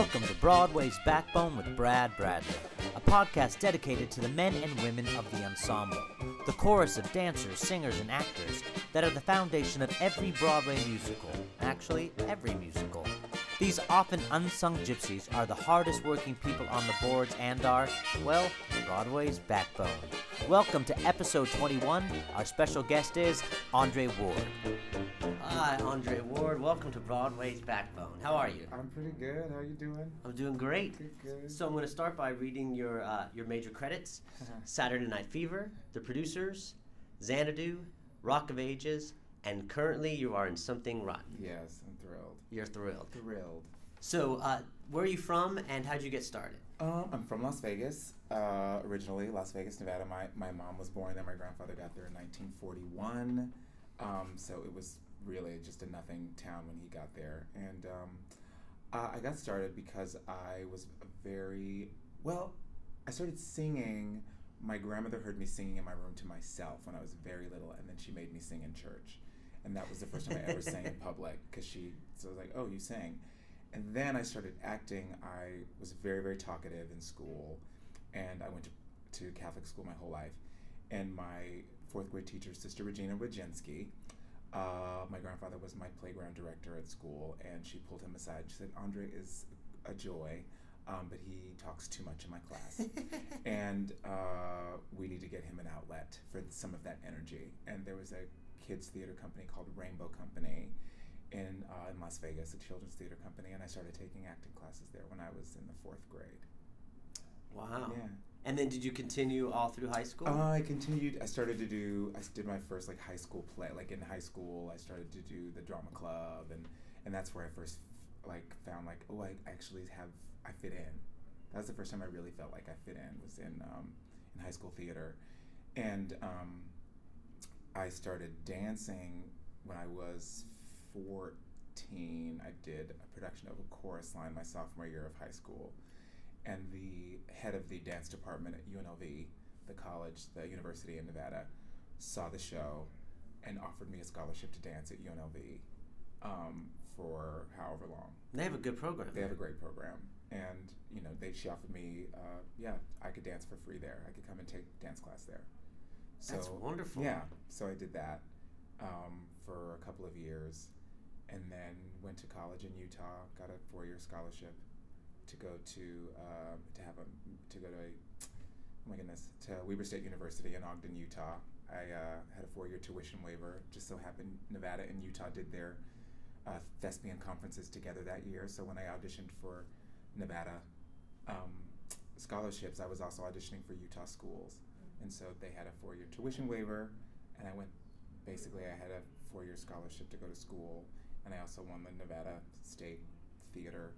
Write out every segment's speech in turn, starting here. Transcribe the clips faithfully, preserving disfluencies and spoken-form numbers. Welcome to Broadway's Backbone with Brad Bradley, a podcast dedicated to the men and women of the ensemble, the chorus of dancers, singers, and actors that are the foundation of every Broadway musical, actually every musical. These often unsung gypsies are the hardest working people on the boards and are, well, Broadway's backbone. Welcome to episode twenty-one. Our special guest is Andre Ward. Hi, Andre Ward. Welcome to Broadway's Backbone. How are you? I'm pretty good. How are you doing? I'm doing great. Good. So I'm going to start by reading your uh, your major credits. Saturday Night Fever, The Producers, Xanadu, Rock of Ages, and currently you are in Something Rotten. Yes, I'm thrilled. You're thrilled. Thrilled. So uh, where are you from and how did you get started? Um, I'm from Las Vegas, uh, originally, Las Vegas, Nevada. My, my mom was born there. My grandfather got there in nineteen forty-one, um, so it was really just a nothing town when he got there. And um, I, I got started because I was very, well, I started singing. My grandmother heard me singing in my room to myself when I was very little, and then she made me sing in church. And that was the first time I ever sang in public, because she so I was like, oh, you sang. And then I started acting. I was very, very talkative in school, and I went to, to Catholic school my whole life. And my fourth grade teacher, Sister Regina Wajinski, Uh, my grandfather was my playground director at school, and she pulled him aside. She said, Andre is a joy, um, but he talks too much in my class. and uh, we need to get him an outlet for some of that energy. And there was a kids' theater company called Rainbow Company in, uh, in Las Vegas, a children's theater company, and I started taking acting classes there when I was in the fourth grade. Wow. Yeah. And then did you continue all through high school? Uh, I continued. I started to do, I did my first like high school play. Like in high school, I started to do the drama club, and, and that's where I first like found like, oh, I actually have, I fit in. That was the first time I really felt like I fit in, was in um, in high school theater. And um, I started dancing when I was fourteen. I did a production of a chorus line my sophomore year of high school. And the head of the dance department at U N L V, the college, the university in Nevada, saw the show and offered me a scholarship to dance at U N L V um, for however long. They have a good program. They have a great program. And, you know, they she offered me, uh, yeah, I could dance for free there. I could come and take dance class there. So, that's wonderful. Yeah, so I did that um, for a couple of years, and then went to college in Utah, got a four-year scholarship to go to um, to have a to go to a, oh my goodness to Weber State University in Ogden, Utah. I uh, had a four-year tuition waiver. Just so happened Nevada and Utah did their uh, thespian conferences together that year. So when I auditioned for Nevada um, scholarships, I was also auditioning for Utah schools, and so they had a four-year tuition waiver, and I went. Basically, I had a four-year scholarship to go to school, and I also won the Nevada State Theater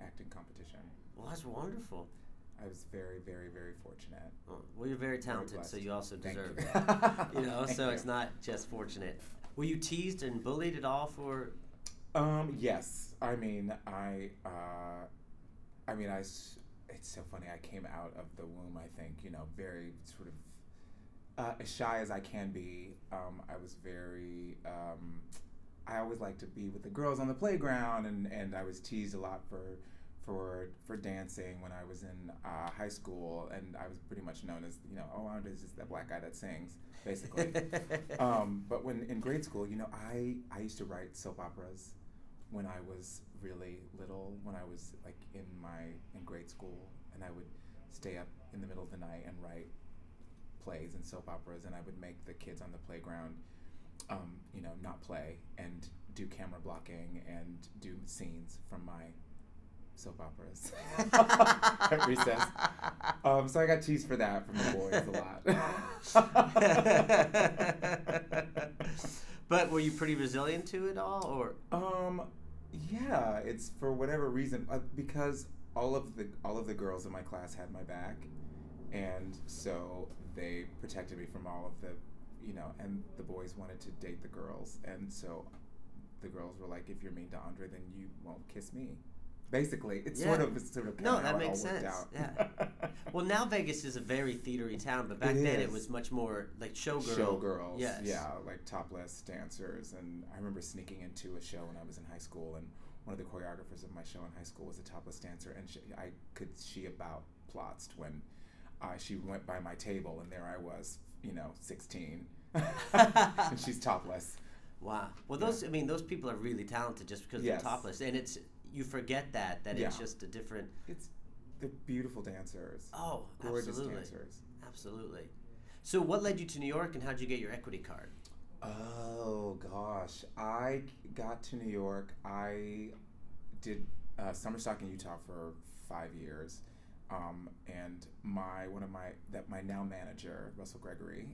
acting competition. Well, that's wonderful. I was very, very, very fortunate. Well, well you're very talented, very so you also deserve you. that. you know, Thank so you. It's not just fortunate. Were you teased and bullied at all for? Um, yes. I mean, I, uh, I mean, I. It's so funny. I came out of the womb, I think, you know, very sort of uh, as shy as I can be. Um, I was very. Um, I always liked to be with the girls on the playground, and, and I was teased a lot for for for dancing when I was in uh, high school, and I was pretty much known as, you know, oh, Andre's just that black guy that sings, basically. um, but when in grade school, you know, I, I used to write soap operas when I was really little, when I was like in my in grade school, and I would stay up in the middle of the night and write plays and soap operas, and I would make the kids on the playground Um, you know, not play and do camera blocking and do scenes from my soap operas at recess. Um, so I got teased for that from the boys a lot. But were you pretty resilient to it all, or? Um, yeah, it's for whatever reason uh, because all of the all of the girls in my class had my back, and so they protected me from all of the. You know, and the boys wanted to date the girls, and so the girls were like, "If you're mean to Andre, then you won't kiss me." Basically, it's yeah. sort of it's sort of no, that makes sense. Out. Yeah. Well, now Vegas is a very theatery town, but back it then is. It was much more like showgirl. Showgirls, yes, yeah, like topless dancers, and I remember sneaking into a show when I was in high school and one of the choreographers of my show in high school was a topless dancer, and she, I could she about plotzed when uh, she went by my table, and there I was, you know, sixteen, and she's topless. Wow. Well, those yeah. I mean, those people are really talented just because yes. they're topless, and it's you forget that that yeah. it's just a different. It's they're beautiful dancers. Oh, gorgeous absolutely. dancers. Absolutely. So, what led you to New York, and how did you get your equity card? Oh, gosh. I got to New York. I did uh, summer stock in Utah for five years. Um, and my one of my that my now manager, Russell Gregory,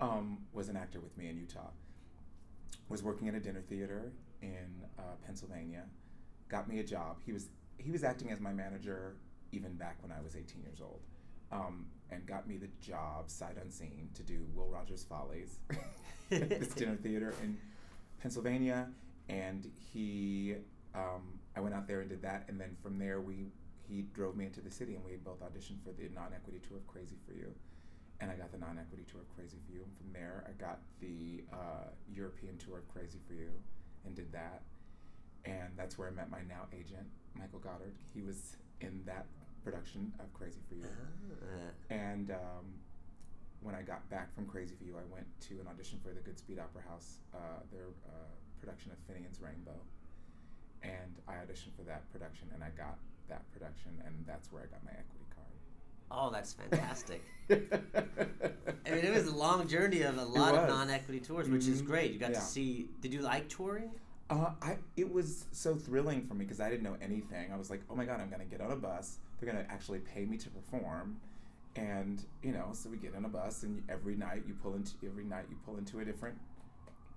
um, was an actor with me in Utah. Was working at a dinner theater in uh, Pennsylvania. Got me a job. He was he was acting as my manager even back when I was eighteen years old. Um, and got me the job, sight unseen, to do Will Rogers Follies at this dinner theater in Pennsylvania. And he, um, I went out there and did that, and then from there we, he drove me into the city, and we both auditioned for the non-equity tour of Crazy for You. And I got the non-equity tour of Crazy for You, and from there I got the uh, European tour of Crazy for You and did that. And that's where I met my now agent, Michael Goddard. He was in that production of Crazy for You. Uh. And um, when I got back from Crazy for You, I went to an audition for the Goodspeed Opera House, uh, their uh, production of Finian's Rainbow. And I auditioned for that production, and I got that production, and that's where I got my equity card. Oh, that's fantastic. I mean, it was a long journey of a lot of non-equity tours, which mm-hmm. is great. You got yeah. to see, did you like touring? Uh, I it was so thrilling for me because I didn't know anything. I was like, oh my God, I'm going to get on a bus. They're going to actually pay me to perform. And, you know, so we get on a bus, and every night you pull into every night you pull into a different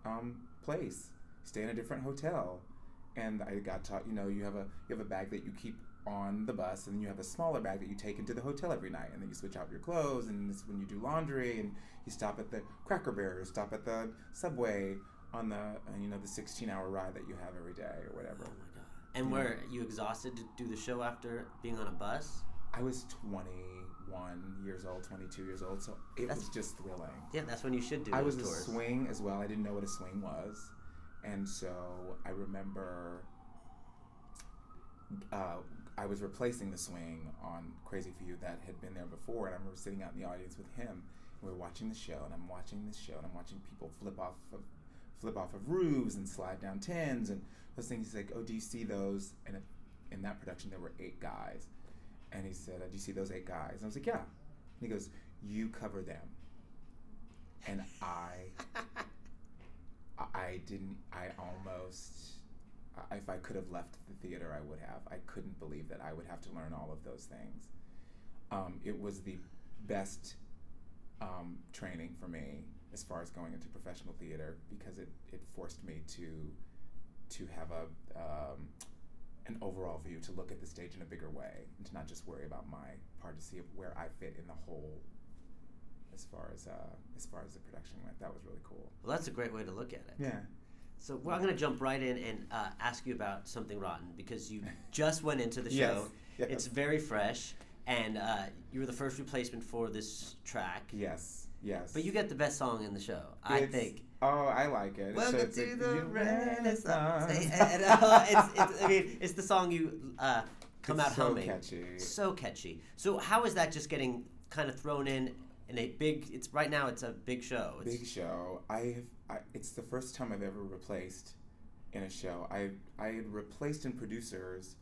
um, place. Stay in a different hotel. And I got taught, you know, you have a you have a bag that you keep on the bus, and then you have a smaller bag that you take into the hotel every night, and then you switch out your clothes, and this is when you do laundry, and you stop at the Cracker Barrel, or stop at the Subway, on the uh, you know the sixteen-hour ride that you have every day or whatever. Oh my God! And yeah. were you exhausted to do the show after being on a bus? I was twenty-one years old, twenty-two years old, so it that's, was just thrilling. Yeah, that's when you should do. I was tours. A swing as well. I didn't know what a swing was, and so I remember uh, I was replacing the swing on Crazy for You that had been there before, and I remember sitting out in the audience with him. We were watching the show, and I'm watching this show, and I'm watching people flip off of. flip off of roofs and slide down tins and those things. He's like, oh, do you see those? And in that production, there were eight guys. And he said, oh, do you see those eight guys? And I was like, yeah. And he goes, you cover them. And I, I didn't, I almost, if I could have left the theater, I would have. I couldn't believe that I would have to learn all of those things. Um, it was the best um, training for me as far as going into professional theater, because it, it forced me to to have a um, an overall view, to look at the stage in a bigger way, and to not just worry about my part, to see where I fit in the whole as far as uh, as far as the production went. That was really cool. Well, that's a great way to look at it. Yeah. So well, I'm going to jump right in and uh, ask you about Something Rotten, because you just went into the yes. show. Yes. It's very fresh, and uh, you were the first replacement for this track. Yes. Yes. But you get the best song in the show, it's, I think. Oh, I like it. Welcome so to the Renaissance. And, uh, it's, it's, I mean, it's the song you uh, come it's out so humming. So catchy. So catchy. So how is that just getting kind of thrown in in a big? It's right now. It's a big show. It's, big show. I have. It's the first time I've ever replaced in a show. I I had replaced in Producers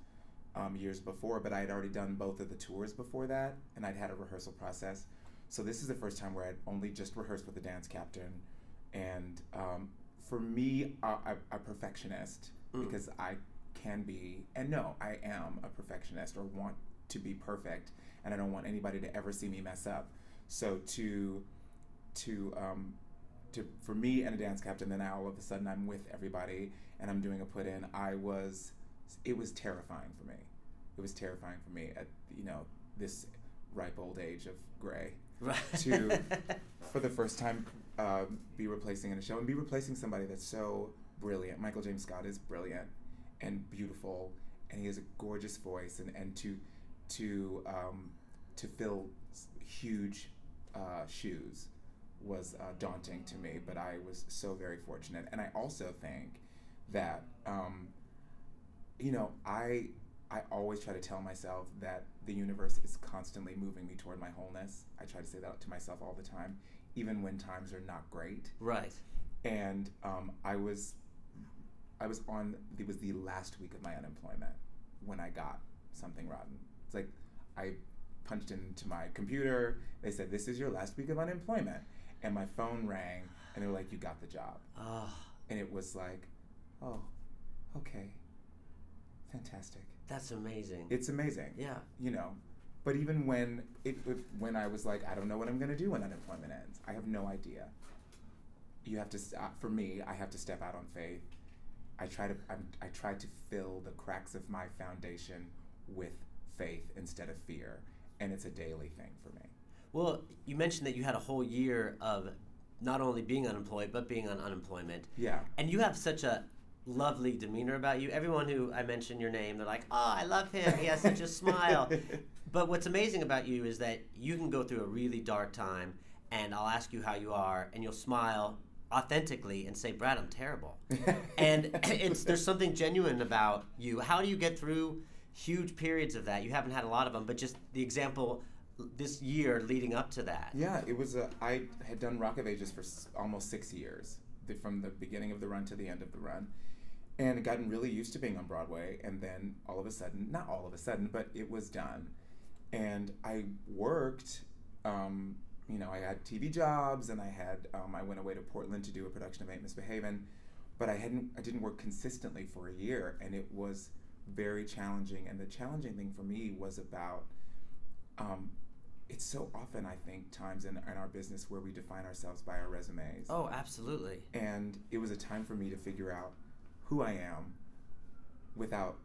um, years before, but I had already done both of the tours before that, and I'd had a rehearsal process. So this is the first time where I'd only just rehearsed with the dance captain. And um, for me, I, I, I'm a perfectionist mm. because I can be, and no, I am a perfectionist, or want to be perfect, and I don't want anybody to ever see me mess up. So to, to, um, to for me and a dance captain, then I, all of a sudden I'm with everybody and I'm doing a put in. I was, it was terrifying for me. It was terrifying for me at, you know, this ripe old age of gray. Right. To, for the first time, uh, be replacing in a show, and be replacing somebody that's so brilliant. Michael James Scott is brilliant and beautiful, and he has a gorgeous voice, and, and to to um, to fill huge uh, shoes was uh, daunting to me, but I was so very fortunate. And I also think that um, you know, I I always try to tell myself that the universe is constantly moving me toward my wholeness. I try to say that to myself all the time, even when times are not great. Right. And um, I was I was on it was the last week of my unemployment when I got Something Rotten. It's like I punched into my computer. They said, "This is your last week of unemployment." And my phone rang, and they were like, "You got the job." Oh. And it was like, oh, okay, fantastic. That's amazing. It's amazing. Yeah. You know, but even when it when I was like, I don't know what I'm going to do when unemployment ends. I have no idea. You have to for me. I have to step out on faith. I try to I'm, I try to fill the cracks of my foundation with faith instead of fear, and it's a daily thing for me. Well, you mentioned that you had a whole year of not only being unemployed, but being on unemployment. Yeah. And you have such a lovely demeanor about you. Everyone who I mention your name, they're like, oh, I love him. He has such a smile. But what's amazing about you is that you can go through a really dark time, and I'll ask you how you are, and you'll smile authentically and say, Brad, I'm terrible. And it's there's something genuine about you. How do you get through huge periods of that? You haven't had a lot of them, but just the example this year leading up to that. Yeah, it was a, I had done Rock of Ages for s- almost six years, the, from the beginning of the run to the end of the run, and gotten really used to being on Broadway, and then all of a sudden, not all of a sudden, but it was done. And I worked, um, you know, I had T V jobs, and I had, um, I went away to Portland to do a production of Ain't Misbehavin', but I hadn't, I didn't work consistently for a year, and it was very challenging, and the challenging thing for me was about, um, it's so often, I think, times in, in our business where we define ourselves by our resumes. Oh, absolutely. And it was a time for me to figure out who I am without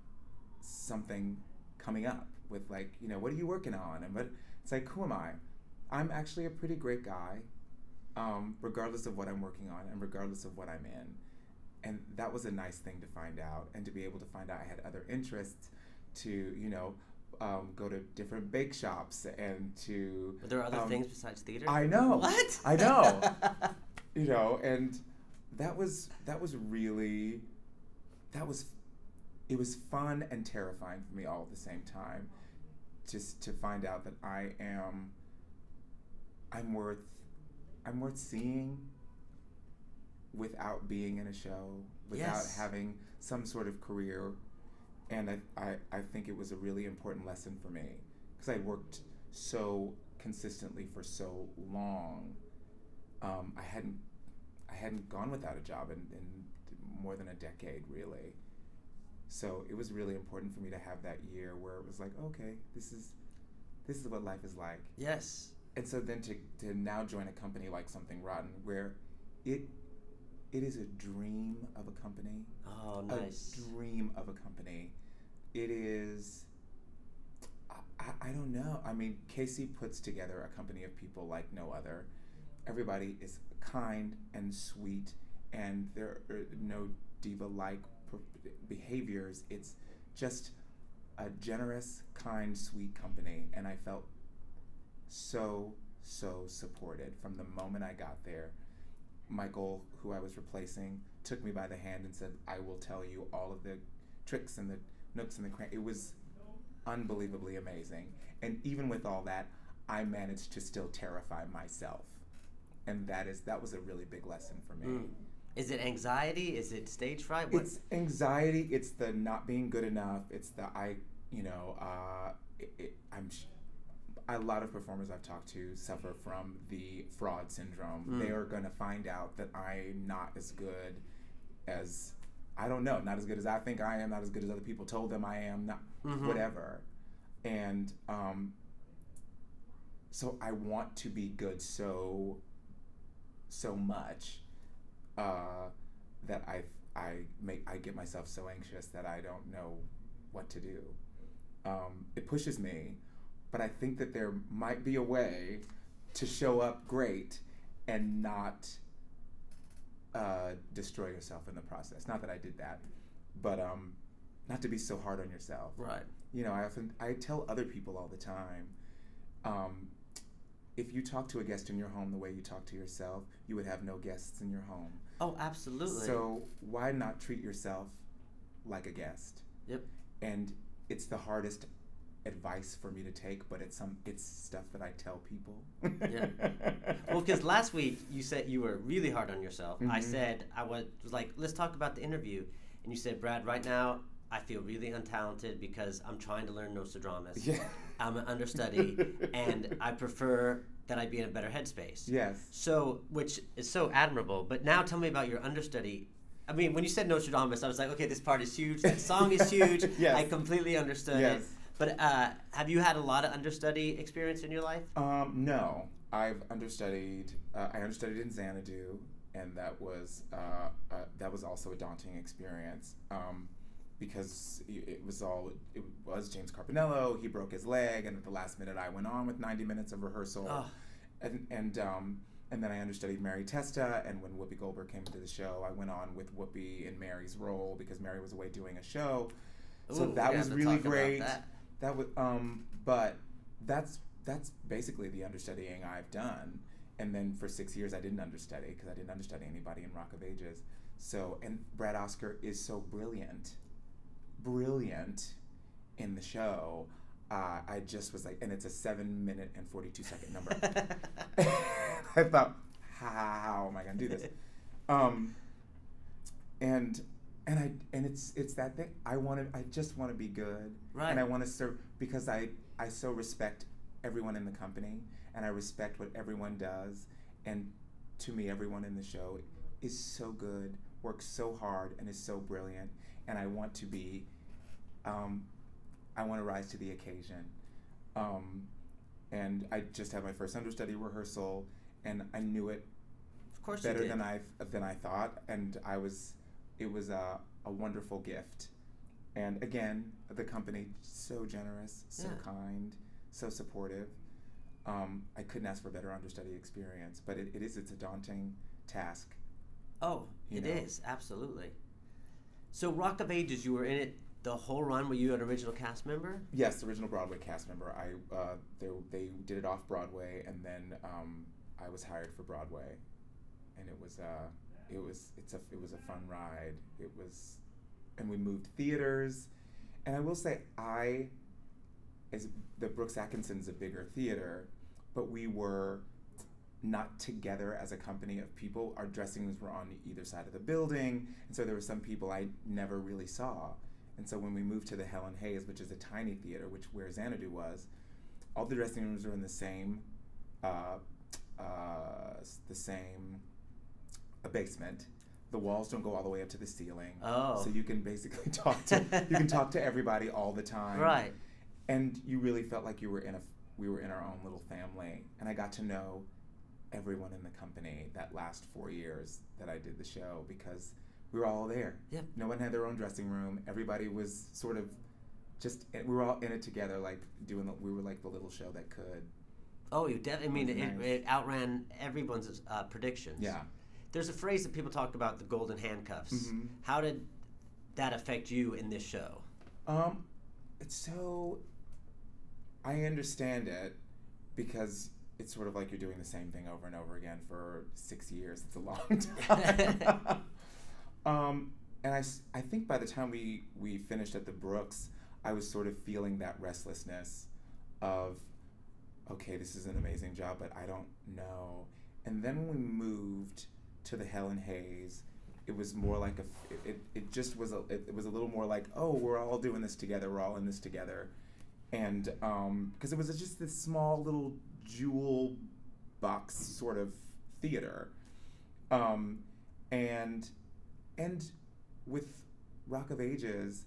something coming up with, like, you know, what are you working on? And but it's like, who am I? I'm actually a pretty great guy, um, regardless of what I'm working on and regardless of what I'm in. And that was a nice thing to find out, and to be able to find out I had other interests to, you know, Um, go to different bake shops and to. But there are other um, things besides theater. I know. What? I know. You know, and that was that was really, that was, it was fun and terrifying for me all at the same time, just to find out that I am. I'm worth, I'm worth seeing. Without being in a show, without yes. having some sort of career. And I, I, I think it was a really important lesson for me, because I worked so consistently for so long. Um, I hadn't I hadn't gone without a job in, in more than a decade, really. So it was really important for me to have that year where it was like, okay, this is this is what life is like. Yes. And so then to, to now join a company like Something Rotten, where it It is a dream of a company. Oh, nice. A dream of a company. It is, I, I don't know. I mean, Casey puts together a company of people like no other. Everybody is kind and sweet, and there are no diva-like behaviors. It's just a generous, kind, sweet company. And I felt so, so supported from the moment I got there. Michael, who I was replacing, took me by the hand and said, I will tell you all of the tricks and the nooks and the crannies. It was unbelievably amazing. And even with all that, I managed to still terrify myself. And that is that was a really big lesson for me. Mm. Is it anxiety? Is it stage fright? What? It's anxiety. It's the not being good enough. It's the, I, you know, uh, it, it, I'm... Sh- a lot of performers I've talked to suffer from the fraud syndrome. Mm. They are going to find out that I'm not as good as, I don't know, not as good as I think I am, not as good as other people told them I am, not mm-hmm. whatever. And um, so I want to be good so, so much uh, that I I make I get myself so anxious that I don't know what to do. Um, it pushes me. But I think that there might be a way to show up great and not uh, destroy yourself in the process. Not that I did that, but um, not to be so hard on yourself. Right. You know, I often I tell other people all the time, um, if you talk to a guest in your home the way you talk to yourself, you would have no guests in your home. Oh, absolutely. So why not treat yourself like a guest? Yep. And it's the hardest advice for me to take, but it's some it's stuff that I tell people. Yeah. Well, because last week you said you were really hard on yourself. Mm-hmm. I said I was, was like, let's talk about the interview, and you said, Brad, right now I feel really untalented because I'm trying to learn Nostradamus. Yeah. I'm an understudy, and I prefer that I be in a better headspace. Yes. So, which is so admirable. But now tell me about your understudy. I mean, when you said Nostradamus, I was like, okay, this part is huge. That song is huge. Yes. I completely understood yes. it. But uh, have you had a lot of understudy experience in your life? Um, no. I've understudied. Uh, I understudied in Xanadu, and that was uh, uh, that was also a daunting experience. Um, Because it was all, it was James Carpinello. He broke his leg, and at the last minute, I went on with ninety minutes of rehearsal, oh. and and um and then I understudied Mary Testa. And when Whoopi Goldberg came to the show, I went on with Whoopi in Mary's role because Mary was away doing a show. Ooh, so that was really great. That. that was um, but that's that's basically the understudying I've done. And then for six years, I didn't understudy because I didn't understudy anybody in Rock of Ages. So and Brad Oscar is so brilliant. Brilliant in the show. Uh, I just was like, and it's a seven minute and forty-two second number. I thought, how am I gonna do this? Um, and and I and it's it's that thing. I want to. I just want to be good, right? And I want to serve because I I so respect everyone in the company, and I respect what everyone does. And to me, everyone in the show is so good, works so hard, and is so brilliant. And I want to be, um, I want to rise to the occasion. Um, and I just had my first understudy rehearsal, and I knew it of course better than I than I thought. And I was, it was a, a wonderful gift. And again, the company so generous, so yeah. kind, so supportive. Um, I couldn't ask for a better understudy experience. But it, it is, it's a daunting task. Oh, it know? is absolutely. So Rock of Ages, you were in it the whole run. Were you an original cast member? Yes, original Broadway cast member. I uh, they they did it off Broadway, and then um, I was hired for Broadway, and it was uh it was it's a it was a fun ride. It was, and we moved theaters, and I will say I, as the Brooks Atkinson's a bigger theater, but we were not together as a company of people. Our dressing rooms were on either side of the building, and so there were some people I never really saw. And so when we moved to the Helen Hayes, which is a tiny theater, which where Xanadu was, all the dressing rooms were in the same, uh, uh, the same a basement. The walls don't go all the way up to the ceiling, oh. so you can basically talk to you can talk to everybody all the time. Right. And you really felt like you were in a we were in our own little family, and I got to know everyone in the company that last four years that I did the show because we were all there. Yep. No one had their own dressing room. Everybody was sort of just, we were all in it together, like doing, the, we were like the little show that could. Oh, you definitely, I mean, it, nice. it outran everyone's uh, predictions. Yeah. There's a phrase that people talk about, the golden handcuffs. Mm-hmm. How did that affect you in this show? Um, it's so, I understand it because it's sort of like you're doing the same thing over and over again for six years. It's a long time. um, and I, I think by the time we, we finished at the Brooks, I was sort of feeling that restlessness of, okay, this is an amazing job, but I don't know. And then when we moved to the Helen Hayes, it was more like a, it, it, it just was a, it, it was a little more like, oh, we're all doing this together. We're all in this together. And because um, it was just this small little jewel box sort of theater, um, and and with Rock of Ages,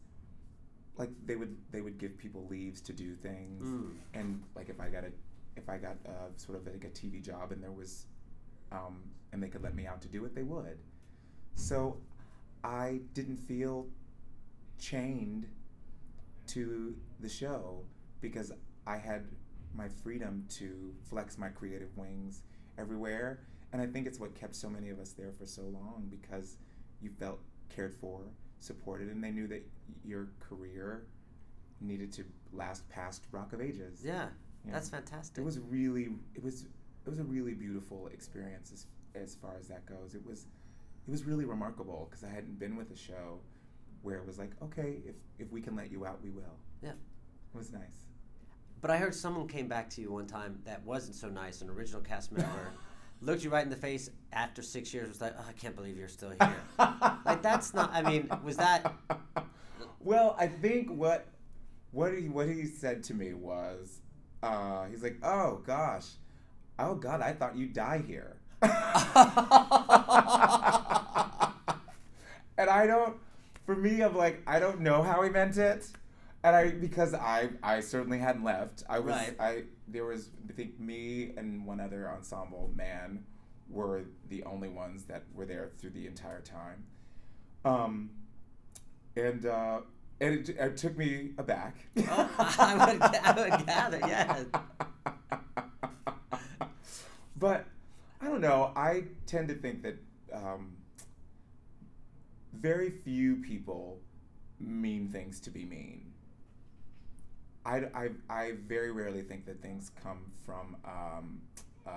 like they would they would give people leaves to do things, mm. and like if I got a if I got a, sort of like a T V job and there was, um, and they could let me out to do it, they would. So I didn't feel chained to the show because I had my freedom to flex my creative wings everywhere. And I think it's what kept so many of us there for so long because you felt cared for, supported, and they knew that your career needed to last past Rock of Ages. Yeah, you know? That's fantastic. It was really, it was, it was a really beautiful experience as, as far as that goes. It was, it was really remarkable because I hadn't been with a show where it was like, okay, if if we can let you out, we will. Yeah. It was nice. But I heard someone came back to you one time that wasn't so nice, an original cast member, looked you right in the face after six years, was like, oh, I can't believe you're still here. Like, that's not, I mean, was that? Well, I think what what he, what he said to me was, uh, he's like, oh, gosh, oh, God, I thought you'd die here. And I don't, for me, I'm like, I don't know how he meant it. And I, because I, I certainly hadn't left. I was, right. I, there was, I think me and one other ensemble man were the only ones that were there through the entire time. Um, and, uh, and it, it took me aback. Oh, I would, I would gather, yeah. But, I don't know, I tend to think that, um, very few people mean things to be mean. I, I, I very rarely think that things come from um, uh,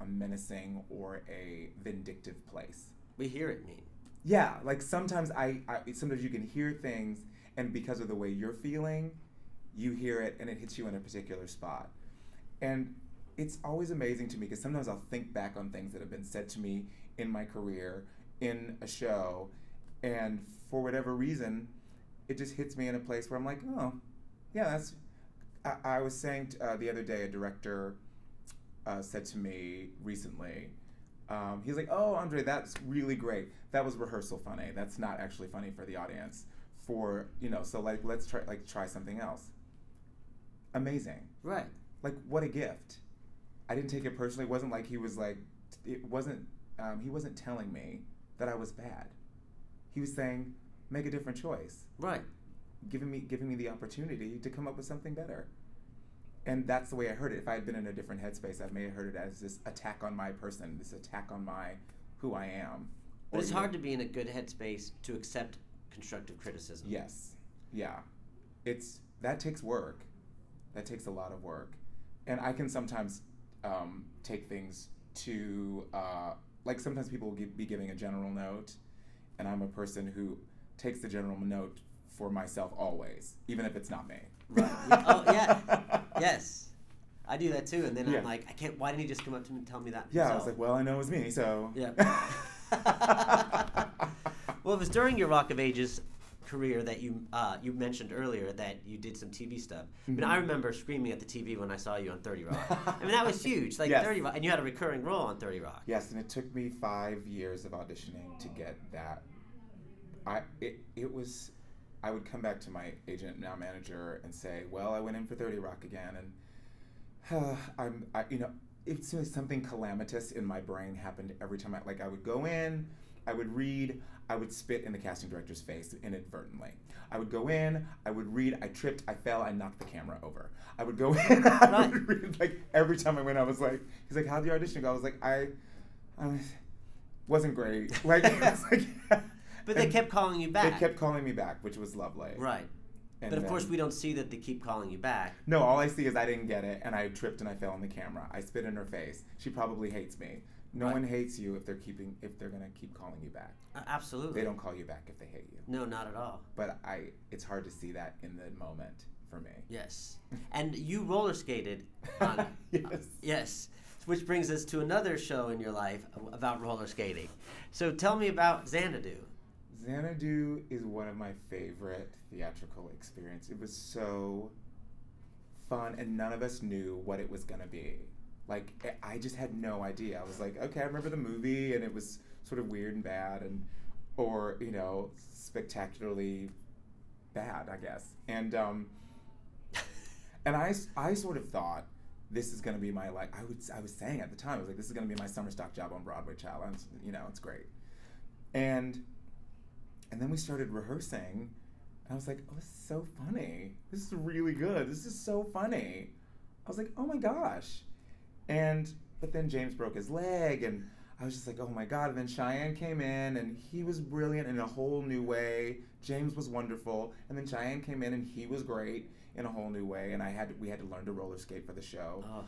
a menacing or a vindictive place. We hear it mean. Yeah, like sometimes I, I sometimes you can hear things, and because of the way you're feeling, you hear it and it hits you in a particular spot. And it's always amazing to me because sometimes I'll think back on things that have been said to me in my career, in a show, and for whatever reason, it just hits me in a place where I'm like, oh. Yeah, that's. I, I was saying uh, the other day, a director uh, said to me recently, um, he's like, oh, Andre, that's really great. That was rehearsal funny. That's not actually funny for the audience. For, you know, so like, let's try, like, try something else. Amazing. Right. Like, what a gift. I didn't take it personally. It wasn't like he was like, it wasn't, um, he wasn't telling me that I was bad. He was saying, make a different choice. Right. Giving me giving me the opportunity to come up with something better. And that's the way I heard it. If I had been in a different headspace, I may have heard it as this attack on my person, this attack on my who I am. But or, it's hard know. to be in a good headspace to accept constructive criticism. Yes. Yeah. It's that takes work. That takes a lot of work. And I can sometimes um, take things to, uh, like sometimes people will give, be giving a general note, and I'm a person who takes the general note for myself always, even if it's not me. Right. Yeah. Oh, yeah. Yes. I do that too, and then yeah. I'm like, I can't, why didn't he just come up to me and tell me that? Yeah, so, I was like, well, I know it was me, so. Yeah. Well, it was during your Rock of Ages career that you uh, you mentioned earlier that you did some T V stuff. Mm-hmm. I mean, I remember screaming at the T V when I saw you on thirty Rock. I mean, that was huge. Like yes. thirty Rock, and you had a recurring role on thirty Rock. Yes, and it took me five years of auditioning to get that. I It, it was... I would come back to my agent, now manager, and say, well, I went in for thirty Rock again, and uh, I'm, I, you know, it's something calamitous in my brain happened every time. I, like, I would go in, I would read, I would spit in the casting director's face inadvertently. I would go in, I would read, I tripped, I fell, I knocked the camera over. I would go in, I would read, like, every time I went, I was like, he's like, how'd the audition go? I was like, I, I wasn't great. Like, it was like... But they and kept calling you back. They kept calling me back, which was lovely. Right. And but, of then, course, we don't see that they keep calling you back. No, all I see is I didn't get it, and I tripped and I fell on the camera. I spit in her face. She probably hates me. No right. one hates you if they're keeping if they're going to keep calling you back. Uh, absolutely. They don't call you back if they hate you. No, not at all. But I, it's hard to see that in the moment for me. Yes. And you roller skated on... Yes. Uh, yes. Which brings us to another show in your life about roller skating. So tell me about Xanadu. Xanadu is one of my favorite theatrical experiences. It was so fun, and none of us knew what it was going to be. Like, I just had no idea. I was like, okay, I remember the movie, and it was sort of weird and bad, and or, you know, spectacularly bad, I guess. And um, and I, I sort of thought, this is going to be my, like, I, would, I was saying at the time, I was like, this is going to be my summer stock job on Broadway, child. I'm, you know, it's great. And... And then we started rehearsing, and I was like, oh, this is so funny. This is really good. This is so funny. I was like, oh, my gosh. And, but then James broke his leg, and I was just like, oh, my God. And then Cheyenne came in, and he was brilliant in a whole new way. James was wonderful. And then Cheyenne came in, and he was great in a whole new way. And I had to, we had to learn to roller skate for the show. Oh.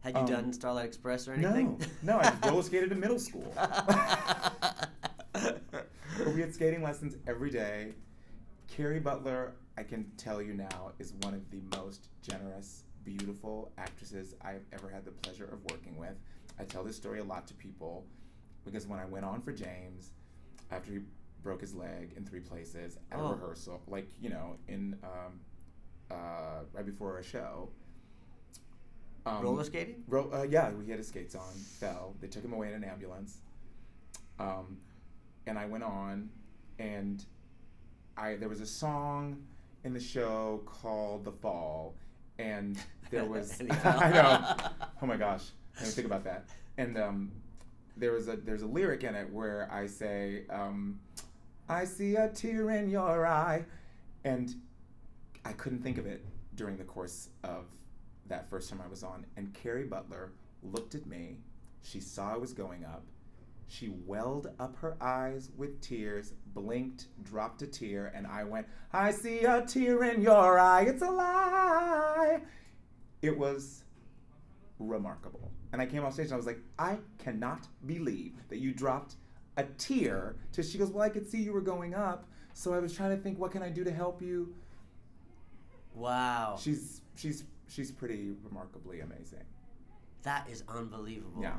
Had you um, done Starlight Express or anything? No. No, I just roller skated in middle school. We had skating lessons every day, Carrie Butler, I can tell you now, is one of the most generous, beautiful actresses I've ever had the pleasure of working with. I tell this story a lot to people because when I went on for James, after he broke his leg in three places at oh. a rehearsal, like, you know, in um, uh, right before a show. Um, roller skating? Ro- uh, yeah, he had his skates on, fell. They took him away in an ambulance. Um, and I went on, and I there was a song in the show called The Fall, and there was... I know. Oh, my gosh. Let me think about that. And um, there was a there's a lyric in it where I say, um, I see a tear in your eye. And I couldn't think of it during the course of that first time I was on. And Carrie Butler looked at me. She saw I was going up. She welled up her eyes with tears, blinked, dropped a tear, and I went, I see a tear in your eye. It's a lie. It was remarkable. And I came off stage and I was like, I cannot believe that you dropped a tear. So she goes, well, I could see you were going up, so I was trying to think, what can I do to help you? Wow. She's she's she's pretty remarkably amazing. That is unbelievable. Yeah.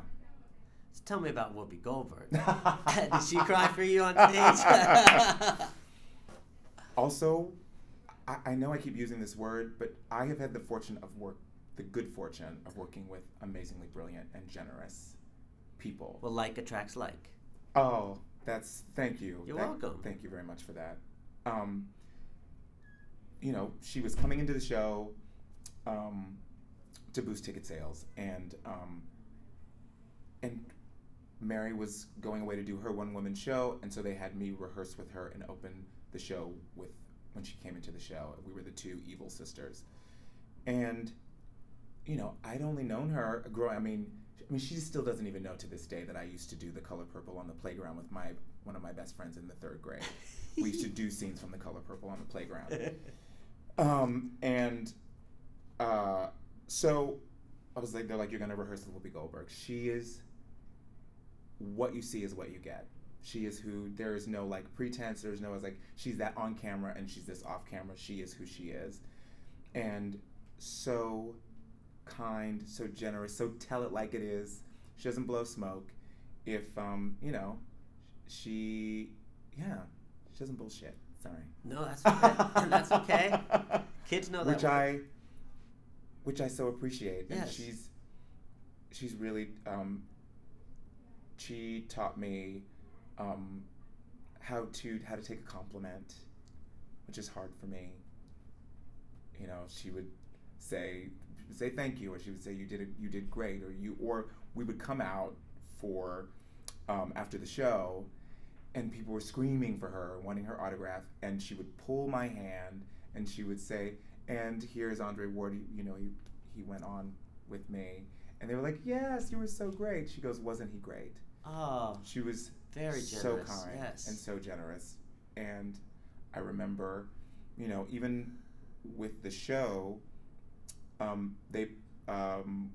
So tell me about Whoopi Goldberg. Did she cry for you on stage? Also, I, I know I keep using this word, but I have had the fortune of work, the good fortune of working with amazingly brilliant and generous people. Well, like attracts like. Oh, that's, thank you. You're that, welcome. Thank you very much for that. Um, you know, she was coming into the show um, to boost ticket sales, and um, and Mary was going away to do her one-woman show, and so they had me rehearse with her and open the show with when she came into the show. We were the two evil sisters. And, you know, I'd only known her growing, I mean, I mean, she still doesn't even know to this day that I used to do The Color Purple on the playground with my one of my best friends in the third grade. We used to do scenes from The Color Purple on the playground. Um, and uh, so I was like, they're like, you're going to rehearse with Whoopi Goldberg. She is... what you see is what you get. She is who, there is no like pretense, there's no, it's like, she's that on camera and she's this off camera, she is who she is. And so kind, so generous, so tell it like it is. She doesn't blow smoke. If, um, you know, she, yeah, she doesn't bullshit, sorry. No, that's okay, that's okay. Kids know that. Which I, which I so appreciate. Yes. And she's, she's really, um, she taught me um, how to how to take a compliment, which is hard for me. You know, she would say say thank you, or she would say you did a, you did great, or you or we would come out for um, after the show, and people were screaming for her, wanting her autograph, and she would pull my hand and she would say, "And here's Andre Ward. You, you know, he he went on with me." And they were like, "Yes, you were so great." She goes, "Wasn't he great?" Oh, she was very generous, so kind, yes, and so generous. And I remember, you know, even with the show, um, they um,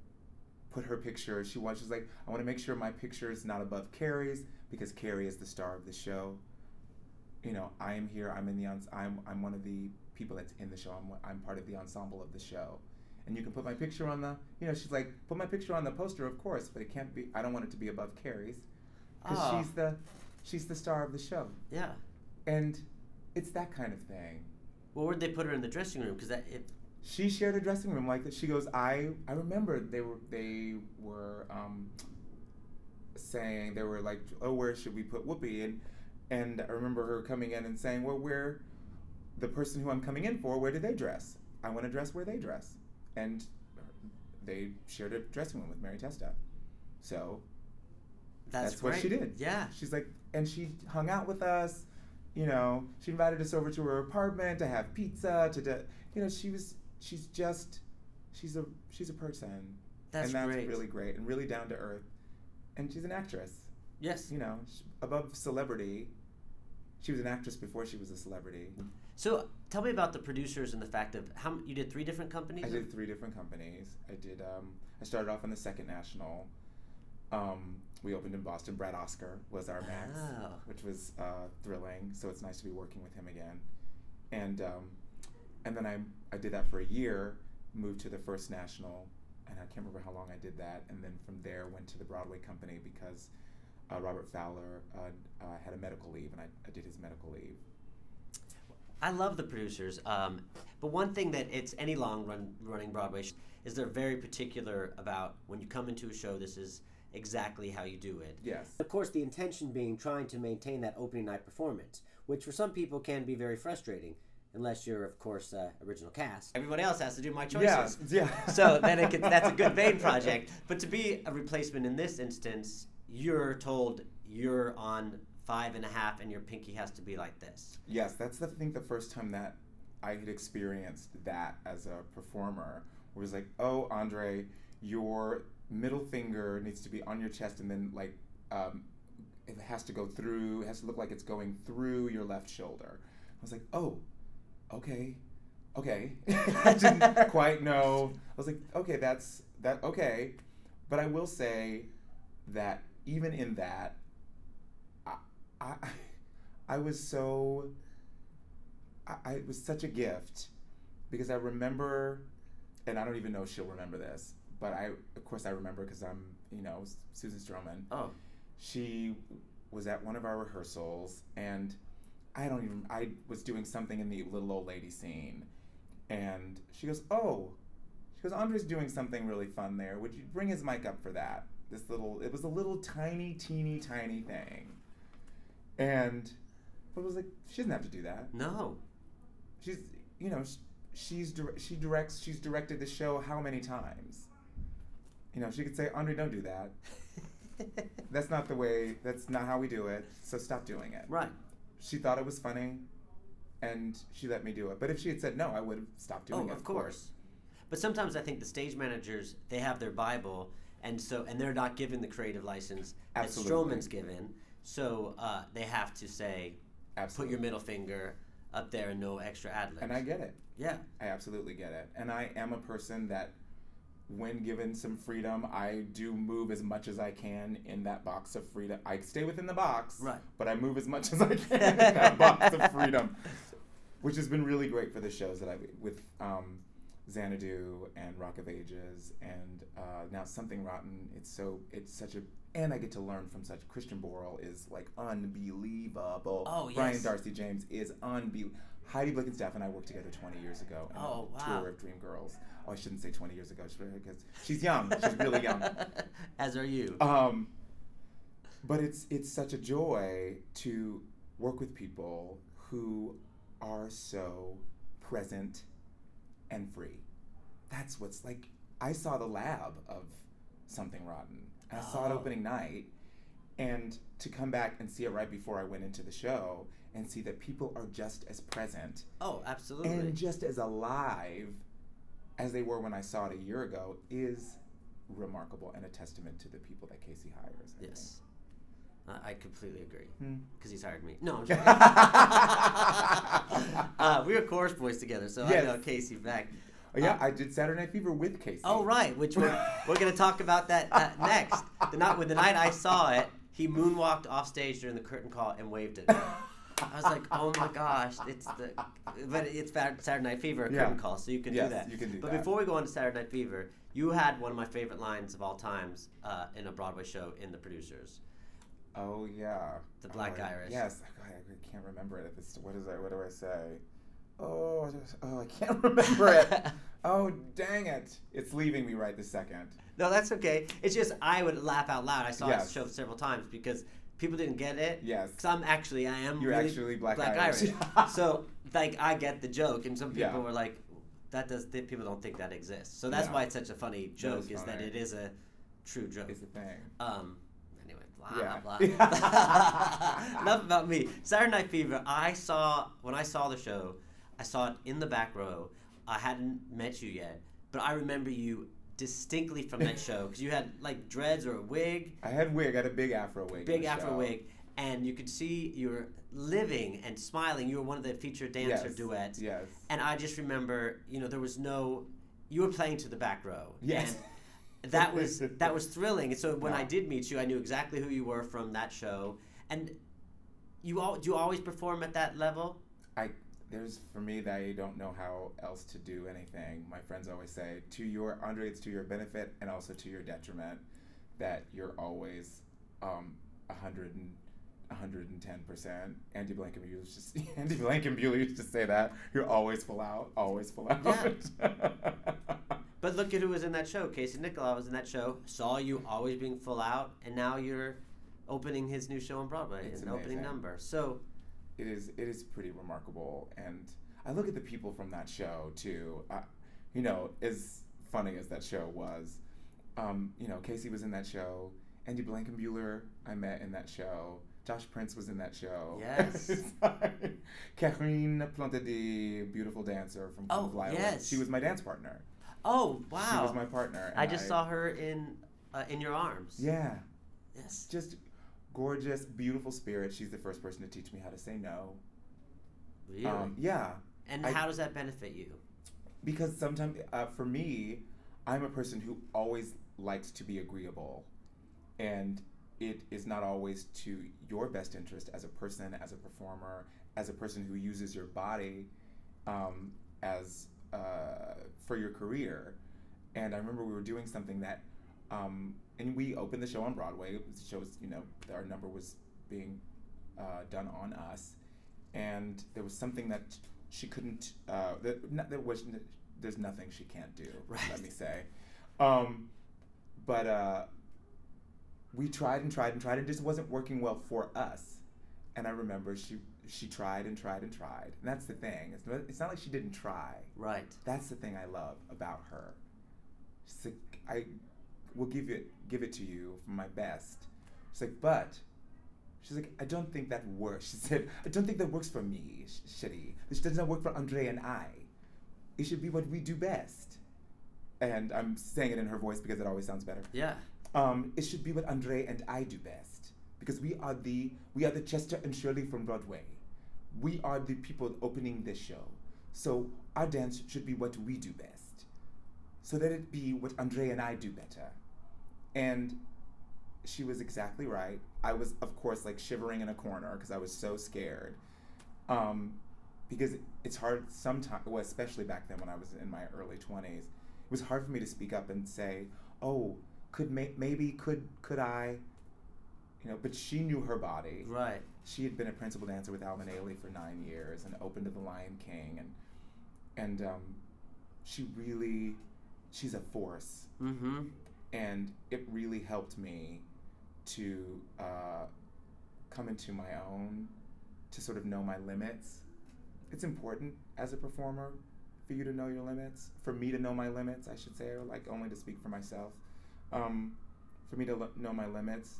put her picture. She was like, "I want to make sure my picture is not above Carrie's because Carrie is the star of the show. You know, I am here. I'm in the ens- I'm I'm one of the people that's in the show. I'm I'm part of the ensemble of the show. And you can put my picture on the, you know," she's like, "put my picture on the poster, of course, but it can't be, I don't want it to be above Carrie's. Because oh. she's the she's the star of the show." Yeah. And it's that kind of thing. Well, where'd they put her in the dressing room? Because that it... She shared a dressing room like that. She goes, I, I remember they were, they were um, saying, they were like, "Oh, where should we put Whoopi?" And, and I remember her coming in and saying, "Well, where, the person who I'm coming in for, where do they dress? I want to dress where they dress." And they shared a dressing room with Mary Testa. So that's, that's what she did. Yeah. She's like, and she hung out with us. You know, she invited us over to her apartment to have pizza. To, de- you know, she was, she's just, she's a, she's a person. That's great. And that's great. Really great and really down to earth. And she's an actress. Yes. You know, she, above celebrity, she was an actress before she was a celebrity. So tell me about The Producers and the fact of how you did three different companies. I did three different companies. I did. Um, I started off on the Second National. Um, we opened in Boston. Brad Oscar was our max, oh. which was uh, thrilling. So it's nice to be working with him again. And um, and then I I did that for a year, moved to the First National, and I can't remember how long I did that. And then from there went to the Broadway Company because uh, Robert Fowler uh, uh, had a medical leave, and I, I did his medical leave. I love the Producers, um, but one thing that it's any long run running Broadway sh- is they're very particular about when you come into a show, this is exactly how you do it. Yes. Of course, the intention being trying to maintain that opening night performance, which for some people can be very frustrating, unless you're, of course, uh, original cast. Everybody else has to do my choices. Yeah. yeah. So then it can, that's a good vein project. But to be a replacement in this instance, you're told you're on five and a half, and your pinky has to be like this. Yes, that's the, I think the first time that I had experienced that as a performer, where it was like, oh, Andre, your middle finger needs to be on your chest, and then like um, it has to go through, it has to look like it's going through your left shoulder. I was like, oh, okay, okay. I didn't quite know. I was like, okay, that's, that, okay. But I will say that even in that, I, I was so, I, I it was such a gift, because I remember, and I don't even know if she'll remember this, but I, of course I remember because I'm, you know, Susan Stroman. Oh. She was at one of our rehearsals, and I don't even, I was doing something in the little old lady scene, and she goes, oh, she goes, Andre's doing something really fun there. Would you bring his mic up for that? This little, it was a little tiny, teeny, tiny thing. And but I was like, she doesn't have to do that. No. She's, you know, she, she's dir- she directs, she's directed the show how many times? You know, she could say, Andre, don't do that. That's not the way, that's not how we do it, so stop doing it. Right. She thought it was funny, and she let me do it. But if she had said no, I would have stopped doing oh, it. Oh, of course. course. But sometimes I think the stage managers, they have their Bible, and so and they're not given the creative license Absolutely. that Stroman's given. So uh, they have to say, absolutely. Put your middle finger up there and no extra ad-libs. And I get it. Yeah. I absolutely get it. And I am a person that, when given some freedom, I do move as much as I can in that box of freedom. I stay within the box, right. but I move as much as I can in that box of freedom, which has been really great for the shows that I, with um, Xanadu and Rock of Ages and uh, now Something Rotten. It's so, it's such a... And I get to learn from such. Christian Borle is like unbelievable. Oh, yes. Brian Darcy James is unbelievable. Heidi Blickenstaff and I worked together twenty years ago on oh, a wow. tour of Dreamgirls. Oh, I shouldn't say twenty years ago because she's young. She's really young. As are you. Um, but it's it's such a joy to work with people who are so present and free. That's what's like. I saw the lab of Something Rotten. I saw it opening night, and to come back and see it right before I went into the show and see that people are just as present. Oh, absolutely. And just as alive as they were when I saw it a year ago is remarkable and a testament to the people that Casey hires. I yes. Uh, I completely agree. Because hmm. he's hired me. No, I'm joking. uh, we were chorus boys together, so yes. I know Casey back. Oh, yeah, um, I did Saturday Night Fever with Casey. Oh, right, which we're, we're going to talk about that uh, next. The night, when the night I saw it, he moonwalked off stage during the curtain call and waved at me. I was like, oh, my gosh. It's the, But it's Saturday Night Fever, a yeah. curtain call, so you can yes, do that. You can do but that. Before we go on to Saturday Night Fever, you had one of my favorite lines of all times uh, in a Broadway show in The Producers. Oh, yeah. The Black oh, Irish. Yes. God, I can't remember it. It's, what is that? What do I say? Oh, oh, I can't remember it. Oh, dang it. It's leaving me right this second. No, that's okay. It's just I would laugh out loud. I saw yes. this show several times because people didn't get it. Yes. Because I'm actually, I am You're really actually Black, Black Irish. Irish. So, like, I get the joke, and some people yeah. were like, that does, people don't think that exists. So that's yeah. why it's such a funny joke, that is, is that it is a true joke. It's a thing. Um, anyway, blah, yeah. blah, blah. Enough about me. Saturday Night Fever, I saw, when I saw the show, I saw it in the back row. I hadn't met you yet, but I remember you distinctly from that show because you had like dreads or a wig. I had wig. I had a big afro wig. Big afro show. wig, and you could see you were living and smiling. You were one of the featured dancer yes. duets. Yes. And I just remember, you know, there was no. You were playing to the back row. Yes. And that was that was thrilling. And so when yeah. I did meet you, I knew exactly who you were from that show. And you all do you always perform at that level? I. there's, for me, that I don't know how else to do anything. My friends always say, to your, Andre, it's to your benefit and also to your detriment, that you're always um, one hundred and ten percent. Andy Blankenbuehler used to Andy Blankenbuehler used to say that. You're always full out, always full out. Yeah. But look at who was in that show. Casey Nicola was in that show, saw you always being full out, and now you're opening his new show on Broadway. It's an amazing opening number. So it is it is pretty remarkable. And I look at the people from that show too. Uh, you know, as funny as that show was, um, you know, Casey was in that show. Andy Blankenbuehler I met in that show. Josh Prince was in that show. Yes. Like, Karine Plantadi, beautiful dancer from Come oh, Fly yes. Away. She was my dance partner. Oh, wow. She was my partner. I just I, saw her in uh, In Your Arms. Yeah. Yes. Just gorgeous, beautiful spirit. She's the first person to teach me how to say no. Really? Um, yeah. And I, how does that benefit you? Because sometimes, uh, for me, I'm a person who always likes to be agreeable. And it is not always to your best interest as a person, as a performer, as a person who uses your body um, as uh, for your career. And I remember we were doing something that, um, and we opened the show on Broadway. The show was, you know, our number was being uh, done on us, and there was something that she couldn't. Uh, that, not, there was, there's nothing she can't do. Right. Let me say, um, but. Uh, We tried and tried and tried, and it just wasn't working well for us. And I remember she she tried and tried and tried. And that's the thing. It's not, it's not like she didn't try. Right. That's the thing I love about her. She's like, I will give it give it to you for my best. She's like, but she's like, I don't think that works. She said, I don't think that works for me, sh- Shitty. This does not work for Andre and I. It should be what we do best. And I'm saying it in her voice because it always sounds better. Yeah. Um, it should be what Andre and I do best, because we are the we are the Chester and Shirley from Broadway. We are the people opening this show, so our dance should be what we do best. So let it be what Andre and I do better. And she was exactly right. I was, of course, like shivering in a corner because I was so scared. Um, because it's hard sometimes, well, especially back then when I was in my early twenties, it was hard for me to speak up and say, oh. Could may- maybe could could I, you know? But she knew her body. Right. She had been a principal dancer with Alvin Ailey for nine years and opened to The Lion King, and and um, she really, she's a force. Mm-hmm. And it really helped me to uh, come into my own, to sort of know my limits. It's important as a performer for you to know your limits. For me to know my limits, I should say, or like only to speak for myself. Um, for me to lo- know my limits,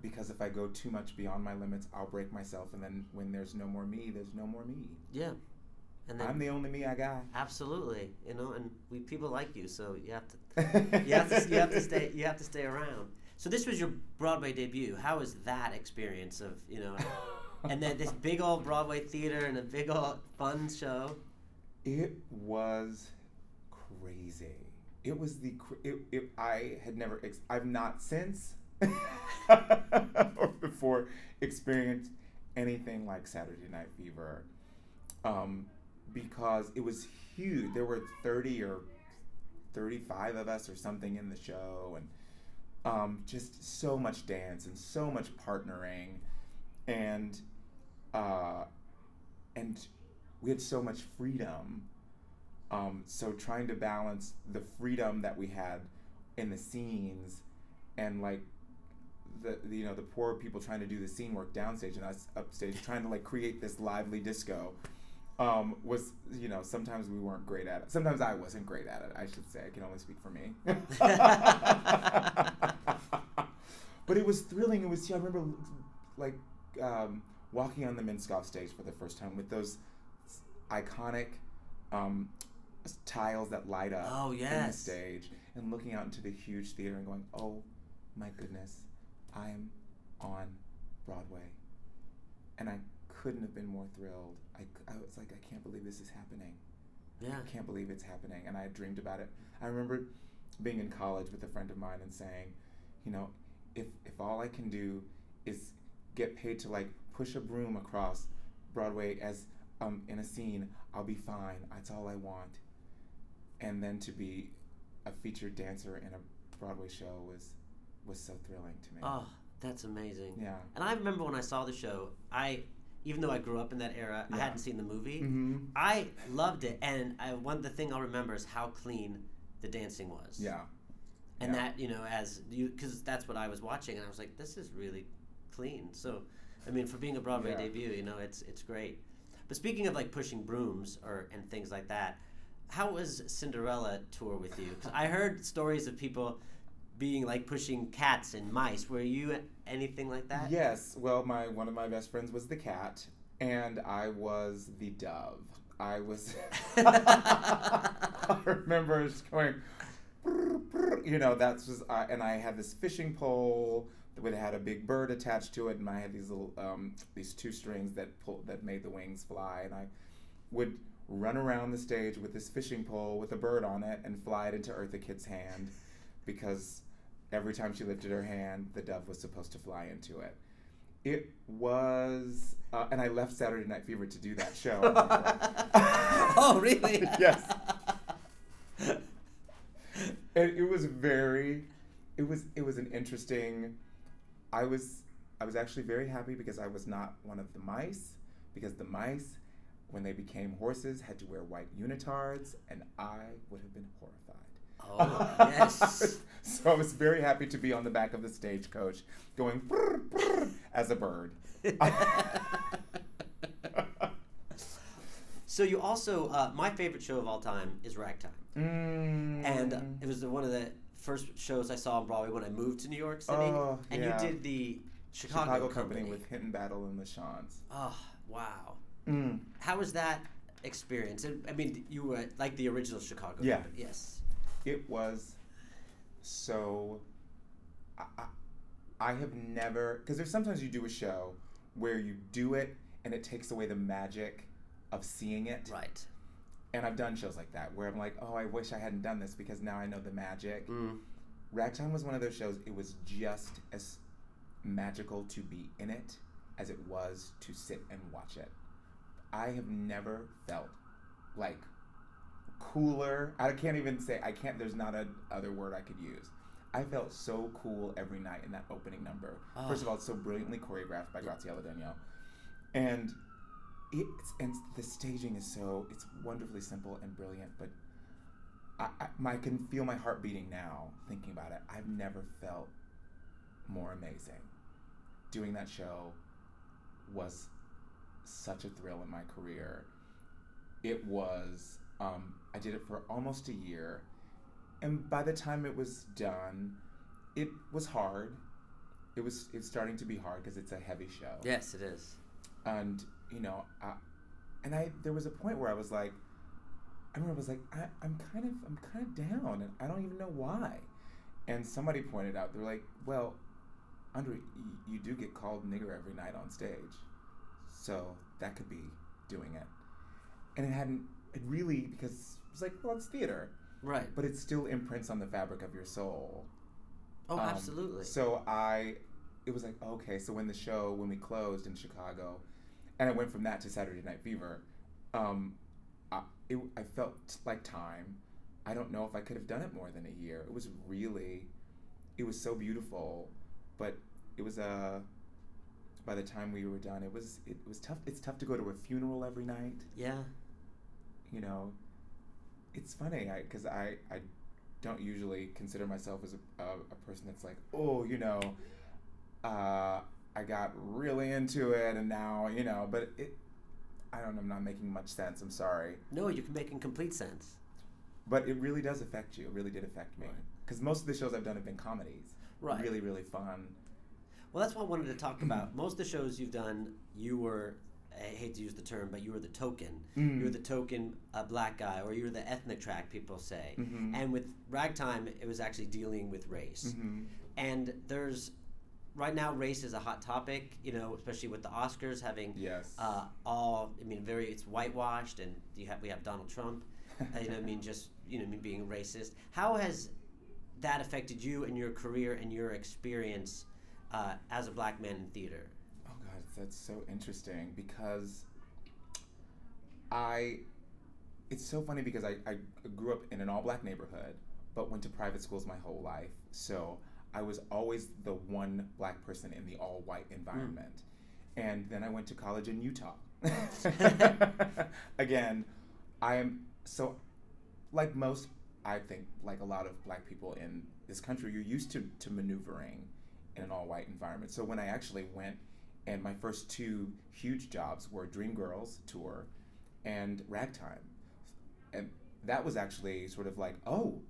because if I go too much beyond my limits, I'll break myself, and then when there's no more me, there's no more me. Yeah, and then, I'm the only me I got. Absolutely, you know, and we people like you, so you have to, you have to, you have to stay, you have to stay around. So this was your Broadway debut. How was that experience of, you know, and then this big old Broadway theater and a big old fun show? It was crazy. It was the, it, it, I had never, ex- I've not since or before experienced anything like Saturday Night Fever, um, because it was huge. There were thirty or thirty-five of us or something in the show, and um, just so much dance and so much partnering, and uh, and we had so much freedom. Um, so trying to balance the freedom that we had in the scenes, and like the, the you know the poor people trying to do the scene work downstage and us upstage trying to like create this lively disco um, was you know sometimes we weren't great at it. Sometimes I wasn't great at it. I should say I can only speak for me. But it was thrilling. It was. Yeah, I remember like um, walking on the Minskoff stage for the first time with those iconic. Um, tiles that light up oh, yes. in the stage, and looking out into the huge theater and going, oh my goodness, I'm on Broadway. And I couldn't have been more thrilled. I, I was like, I can't believe this is happening. Yeah. I can't believe it's happening. And I had dreamed about it. I remember being in college with a friend of mine and saying, you know, if if all I can do is get paid to like push a broom across Broadway as um, in a scene, I'll be fine. That's all I want. And then to be a featured dancer in a Broadway show was was so thrilling to me. Oh, that's amazing. Yeah. And I remember when I saw the show, I even though I grew up in that era, yeah. I hadn't seen the movie. Mm-hmm. I loved it, and I, one the thing I'll remember is how clean the dancing was. Yeah. And yeah. that, you know, as you, because that's what I was watching, and I was like, this is really clean. So, I mean, for being a Broadway yeah. debut, you know, it's it's great. But speaking of like pushing brooms or and things like that, how was Cinderella tour with you? Because I heard stories of people being like pushing cats and mice. Were you anything like that? Yes. Well, my one of my best friends was the cat, and I was the dove. I was. I remember just going, you know, that's just, uh, and I had this fishing pole that had a big bird attached to it, and I had these little, um, these two strings that pulled, that made the wings fly, and I would run around the stage with this fishing pole with a bird on it and fly it into Eartha Kitt's hand, because every time she lifted her hand, the dove was supposed to fly into it. It was, uh, and I left Saturday Night Fever to do that show. Oh, really? Yes. It, it was very, it was it was an interesting, I was I was actually very happy because I was not one of the mice, because the mice, when they became horses, had to wear white unitards, and I would have been horrified. Oh, yes. So I was very happy to be on the back of the stagecoach going brr, brr, as a bird. So you also, uh, my favorite show of all time is Ragtime. Mm. And uh, it was one of the first shows I saw on Broadway when I moved to New York City. Oh, and yeah. you did the Chicago, Chicago Company. Company with Hidden Battle and the Shans. Oh, wow. Mm. How was that experience? I mean, you were like the original Chicago yeah. Company. Yes. It was so, I, I have never, because there's sometimes you do a show where you do it and it takes away the magic of seeing it. Right. And I've done shows like that where I'm like, oh, I wish I hadn't done this because now I know the magic. Mm. Ragtime was one of those shows, it was just as magical to be in it as it was to sit and watch it. I have never felt like cooler. I can't even say, I can't, there's not a other word I could use. I felt so cool every night in that opening number. Oh. First of all, it's so brilliantly choreographed by Graziella Daniele. And It's, and the staging is so, it's wonderfully simple and brilliant, but I, I, my, I can feel my heart beating now thinking about it. I've never felt more amazing. Doing that show was such a thrill in my career. It was, um, I did it for almost a year, and by the time it was done, it was hard. It was, it's starting to be hard because it's a heavy show. Yes, it is. And you know, I, and I there was a point where I was like, I remember I was like, I, I'm kind of I'm kind of down, and I don't even know why. And somebody pointed out, they were like, well, Andre, you, you do get called nigger every night on stage, so that could be doing it. And it hadn't, it really, because it was like, well, it's theater, right? But it still imprints on the fabric of your soul. Oh, um, absolutely. So I, it was like, okay, so when the show when we closed in Chicago. And I went from that to Saturday Night Fever. Um, I, it, I felt like time. I don't know if I could have done it more than a year. It was really, it was so beautiful, but it was a. Uh, by the time we were done, it was it was tough. It's tough to go to a funeral every night. Yeah. You know, it's funny because I, I, I don't usually consider myself as a, a, a person that's like, oh, you know. Uh, I got really into it, and now, you know, but it, I don't know, I'm not making much sense, I'm sorry. No, you're making complete sense. But it really does affect you, it really did affect me. Because right. most of the shows I've done have been comedies. Right. Really, really fun. Well, that's what I wanted to talk about. Most of the shows you've done, you were, I hate to use the term, but you were the token. Mm. You were the token uh, black guy, or you were the ethnic track, people say. Mm-hmm. And with Ragtime, it was actually dealing with race. Mm-hmm. And there's... Right now, race is a hot topic, you know, especially with the Oscars having yes. uh, all, I mean, very, it's whitewashed, and you have, we have Donald Trump, uh, you know, I mean, just, you know, I mean, being racist. How has that affected you and your career and your experience uh, as a black man in theater? Oh, God, that's so interesting, because I, it's so funny because I, I grew up in an all-black neighborhood, but went to private schools my whole life. So I was always the one black person in the all-white environment. Mm. And then I went to college in Utah. Again, I am, so like most, I think, like a lot of black people in this country, you're used to, to maneuvering in an all-white environment. So when I actually went, and my first two huge jobs were Dreamgirls tour and Ragtime. And that was actually sort of like, oh,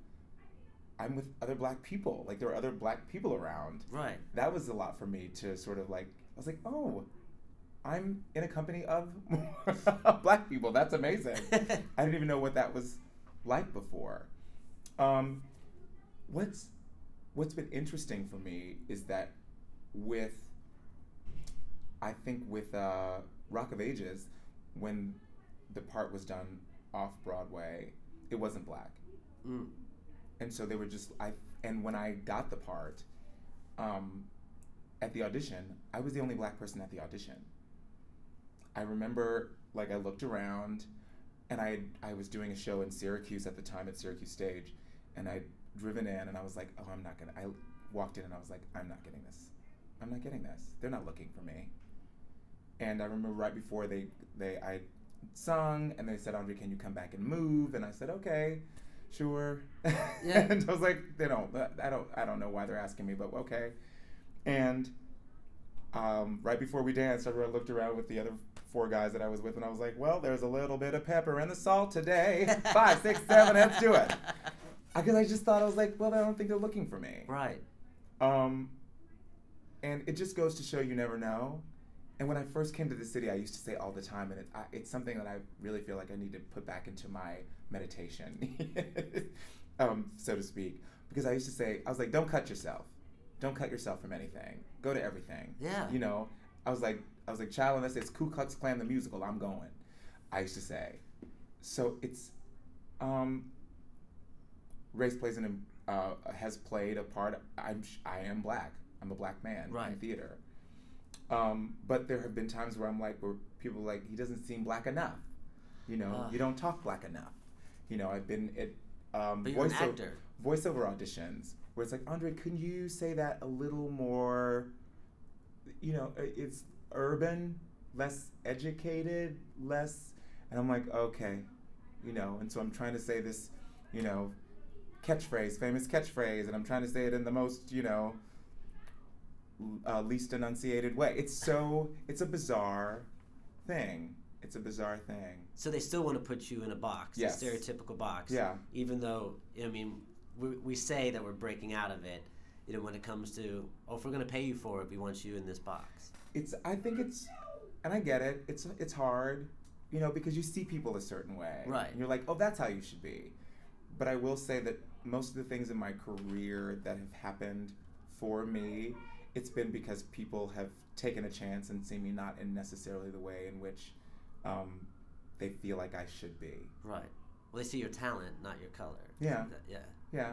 I'm with other black people. Like, there were other black people around. Right. That was a lot for me to sort of like, I was like, oh, I'm in a company of black people. That's amazing. I didn't even know what that was like before. Um, what's what's been interesting for me is that with, I think with uh, Rock of Ages, when the part was done off Broadway, it wasn't black. Mm. And so they were just, I and when I got the part, um, at the audition, I was the only black person at the audition. I remember, like, I looked around, and I I was doing a show in Syracuse at the time at Syracuse Stage, and I'd driven in, and I was like, oh, I'm not gonna, I walked in, and I was like, I'm not getting this. I'm not getting this. They're not looking for me. And I remember right before they, they I sung, and they said, Andre, can you come back and move? And I said, okay. Sure. Yeah. And I was like, they don't, I don't, I don't know why they're asking me, but okay. And um, right before we danced, I looked around with the other four guys that I was with, and I was like, well, there's a little bit of pepper in the salt today. Five, six, seven, let's do it. Because I, I just thought, I was like, well, I don't think they're looking for me. Right. Um, and it just goes to show you never know. And when I first came to the city, I used to say all the time, and it, I, it's something that I really feel like I need to put back into my meditation, um, so to speak. Because I used to say, I was like, don't cut yourself. Don't cut yourself from anything. Go to everything. Yeah. You know, I was like, I was like, child, unless it's Ku Klux Klan the musical, I'm going, I used to say. So it's, um, race plays an, uh, has played a part. I'm, I am black. I'm a black man right. in theater. Um, but there have been times where I'm like, where people are like, he doesn't seem black enough. You know, uh. you don't talk black enough. You know, I've been at um, voice o- voiceover auditions where it's like, Andre, can you say that a little more, you know, it's urban, less educated, less, and I'm like, okay, you know, and so I'm trying to say this, you know, catchphrase, famous catchphrase, and I'm trying to say it in the most, you know, Uh, least enunciated way. It's so, it's a bizarre thing. It's a bizarre thing. So they still want to put you in a box, yes. a stereotypical box. Yeah. Even though, I mean, we, we say that we're breaking out of it, you know, when it comes to, oh, if we're going to pay you for it, we want you in this box. It's, I think it's, and I get it, it's it's hard, you know, because you see people a certain way. Right. And you're like, oh, that's how you should be. But I will say that most of the things in my career that have happened for me, it's been because people have taken a chance and seen me not in necessarily the way in which um, they feel like I should be. Right. Well, they see your talent, not your color. Yeah. Yeah. Yeah.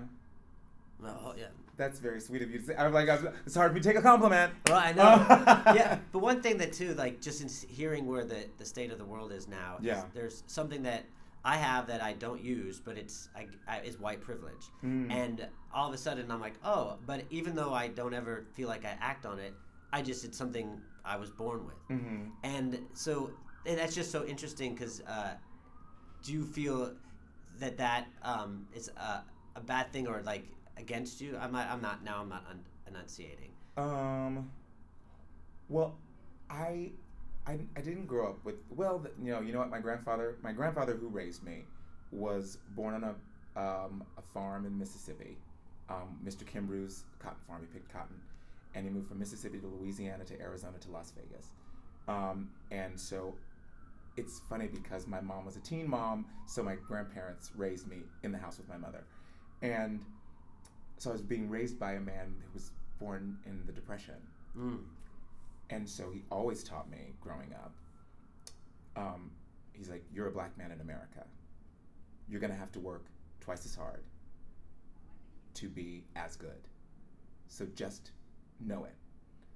Oh, yeah. That's very sweet of you to say. I'm like, it's hard for me to take a compliment. Well, I know. Um. Yeah. But one thing that, too, like, just in hearing where the, the state of the world is now, yeah. is there's something that I have that I don't use, but it's I, I, it's white privilege. Mm. And all of a sudden, I'm like, oh, but even though I don't ever feel like I act on it, I just, it's something I was born with. Mm-hmm. And so, and that's just so interesting, because uh, do you feel that that um, is a, a bad thing or, like, against you? I'm not, I'm not now I'm not un- enunciating. Um, well, I... I, I didn't grow up with, well, the, you know, you know what, my grandfather, my grandfather who raised me was born on a um, a farm in Mississippi, um, Mister Kimbrough's cotton farm. He picked cotton, and he moved from Mississippi to Louisiana to Arizona to Las Vegas. Um, and so it's funny because my mom was a teen mom, so my grandparents raised me in the house with my mother. And so I was being raised by a man who was born in the Depression. Mm. And so he always taught me growing up, um, he's like, you're a black man in America. You're going to have to work twice as hard to be as good. So just know it.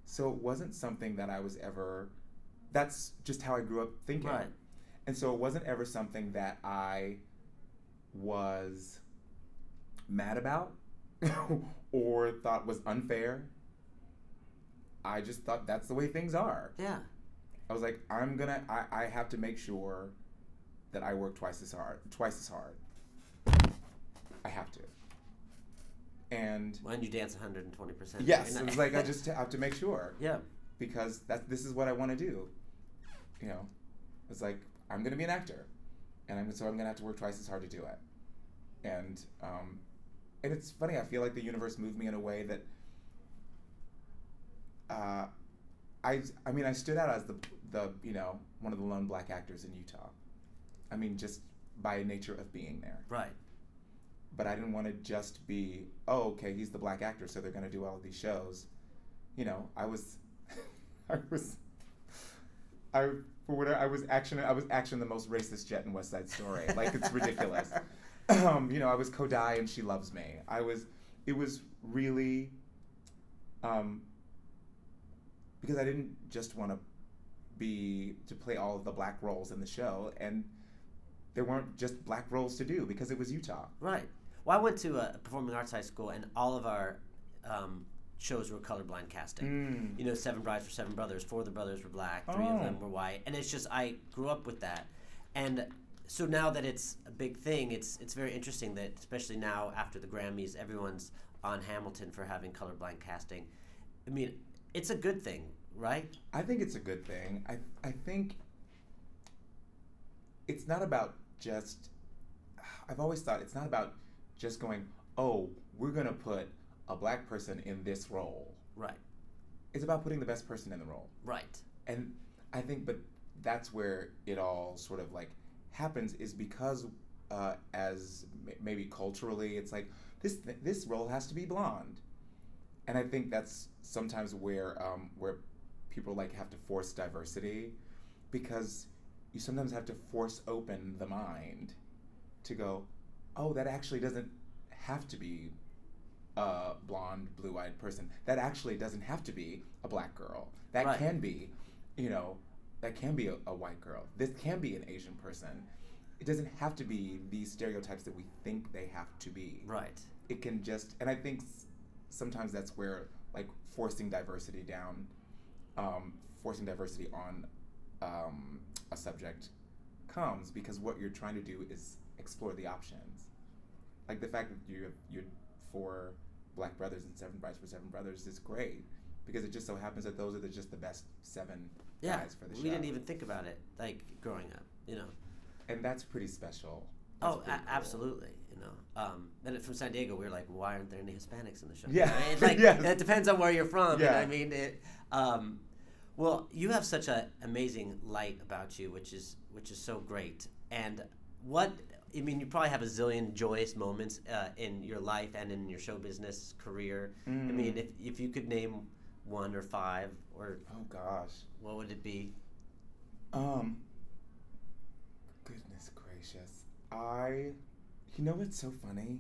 So it wasn't something that I was ever, that's just how I grew up thinking. Right. And so it wasn't ever something that I was mad about or thought was unfair. I just thought that's the way things are. Yeah. I was like, I'm gonna, I, I have to make sure that I work twice as hard, twice as hard. I have to. And when you dance one hundred twenty percent. Yes, it was like, I just have to make sure. Yeah. Because that's, this is what I want to do. You know, it's like, I'm going to be an actor. And I'm so I'm going to have to work twice as hard to do it. And, um, and it's funny, I feel like the universe moved me in a way that, uh, I, I mean, I stood out as the, the, you know, one of the lone black actors in Utah. I mean, just by nature of being there. Right. But I didn't want to just be, oh, okay, he's the black actor, so they're going to do all of these shows. You know, I was, I was, I, for whatever, I was action, I was action the most racist jet in West Side Story. Like, it's ridiculous. Um, you know, I was Kodai and She Loves Me. I was, it was really, um, because I didn't just want to be, to play all of the black roles in the show, and there weren't just black roles to do because it was Utah. Right. Well, I went to a performing arts high school, and all of our um, shows were colorblind casting. Mm. You know, Seven Brides for Seven Brothers, four of the brothers were black, three oh. of them were white. And it's just, I grew up with that. And so now that it's a big thing, it's it's very interesting that, especially now after the Grammys, everyone's on Hamilton for having colorblind casting. I mean, it's a good thing, right? I think it's a good thing. I I think it's not about just, I've always thought it's not about just going, oh, we're going to put a black person in this role. Right. It's about putting the best person in the role. Right. And I think, but that's where it all sort of like happens, is because uh, as m- maybe culturally, it's like, this th- this role has to be blonde. And I think that's sometimes where um, where people like have to force diversity, because you sometimes have to force open the mind to go, oh, that actually doesn't have to be a blonde, blue-eyed person. That actually doesn't have to be a black girl. That right. can be, you know, that can be a, a white girl. This can be an Asian person. It doesn't have to be these stereotypes that we think they have to be. Right. It can just, and I think sometimes that's where, like, forcing diversity down, um, forcing diversity on um, a subject comes, because what you're trying to do is explore the options. Like, the fact that you have your four black brothers and Seven Brides for Seven Brothers is great, because it just so happens that those are the, just the best seven yeah, guys for the we show. We didn't even think about it, like, growing up, you know. And that's pretty special. That's oh, pretty a- cool. Absolutely, you know. Um, and from San Diego, we were like, why aren't there any Hispanics in the show? Yeah. Right? Like, yes. It depends on where you're from. Yeah. And I mean, it... Um, Well, you have such an amazing light about you, which is which is so great. And what, I mean, you probably have a zillion joyous moments uh, in your life and in your show business career. Mm. I mean, if if you could name one or five or... Oh, gosh. What would it be? Um, goodness gracious. I, you know what's so funny?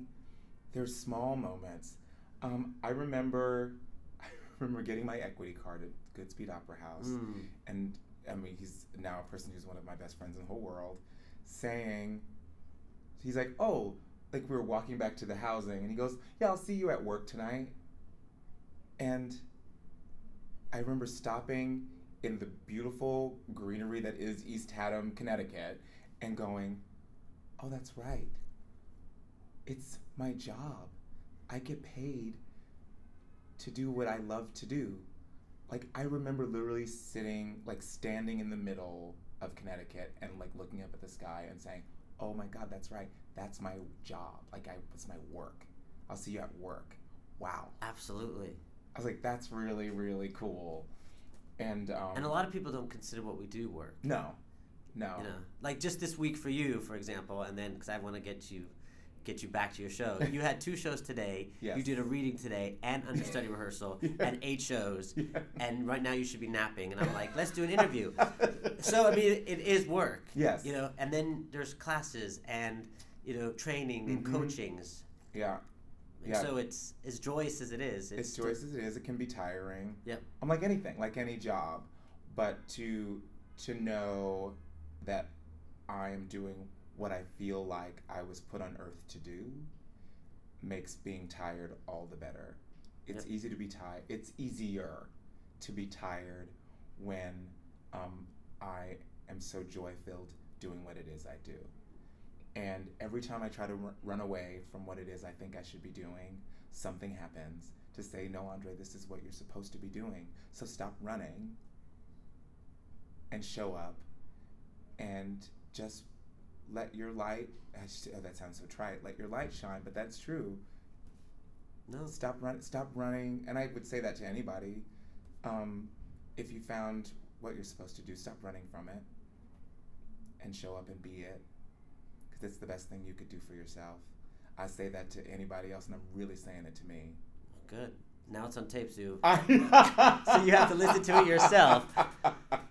There's small moments. Um, I remember... I remember getting my equity card at Goodspeed Opera House, mm. and I mean, he's now a person who's one of my best friends in the whole world, saying, he's like, oh, like we were walking back to the housing, and he goes, yeah, I'll see you at work tonight. And I remember stopping in the beautiful greenery that is East Haddam, Connecticut, and going, oh, that's right. It's my job. I get paid to do what I love to do. Like, I remember literally sitting, like, standing in the middle of Connecticut and, like, looking up at the sky and saying, oh my God, that's right, that's my job. Like, I, that's my work. I'll see you at work. Wow. Absolutely. I was like, that's really, really cool. And um, and a lot of people don't consider what we do work. No, no. You know, like, just this week for you, for example, and then, because I want to get you get you back to your show. You had two shows today. Yes. You did a reading today and understudy rehearsal yeah. and eight shows. Yeah. And right now you should be napping. And I'm like, let's do an interview. So, I mean, it is work. Yes. You know, and then there's classes and, you know, training mm-hmm. and coachings. Yeah. And yeah. So it's as joyous as it is. It's as joyous as it is. It can be tiring. Yep. I'm like anything, like any job. But to to know that I am doing what I feel like I was put on earth to do makes being tired all the better. It's yep. easy to be tired. It's easier to be tired when um, I am so joy-filled doing what it is I do. And every time I try to r- run away from what it is I think I should be doing, something happens to say, no, Andre, this is what you're supposed to be doing. So stop running and show up and just let your light, oh, that sounds so trite, let your light shine, but that's true. No. Stop run. Stop running. And I would say that to anybody. Um, if you found what you're supposed to do, stop running from it and show up and be it, because it's the best thing you could do for yourself. I say that to anybody else, and I'm really saying it to me. Good. Now it's on tape, Sue. So you have to listen to it yourself.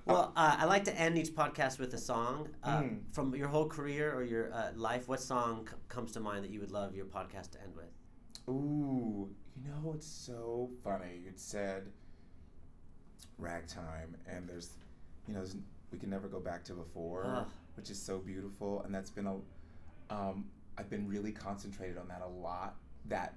Well, uh, I like to end each podcast with a song. Uh, mm. From your whole career or your uh, life, what song c- comes to mind that you would love your podcast to end with? Ooh, you know, it's so funny. You said Ragtime, and there's, you know, there's, we can never go back to before, uh. which is so beautiful. And that's been a, um, I've been really concentrated on that a lot, that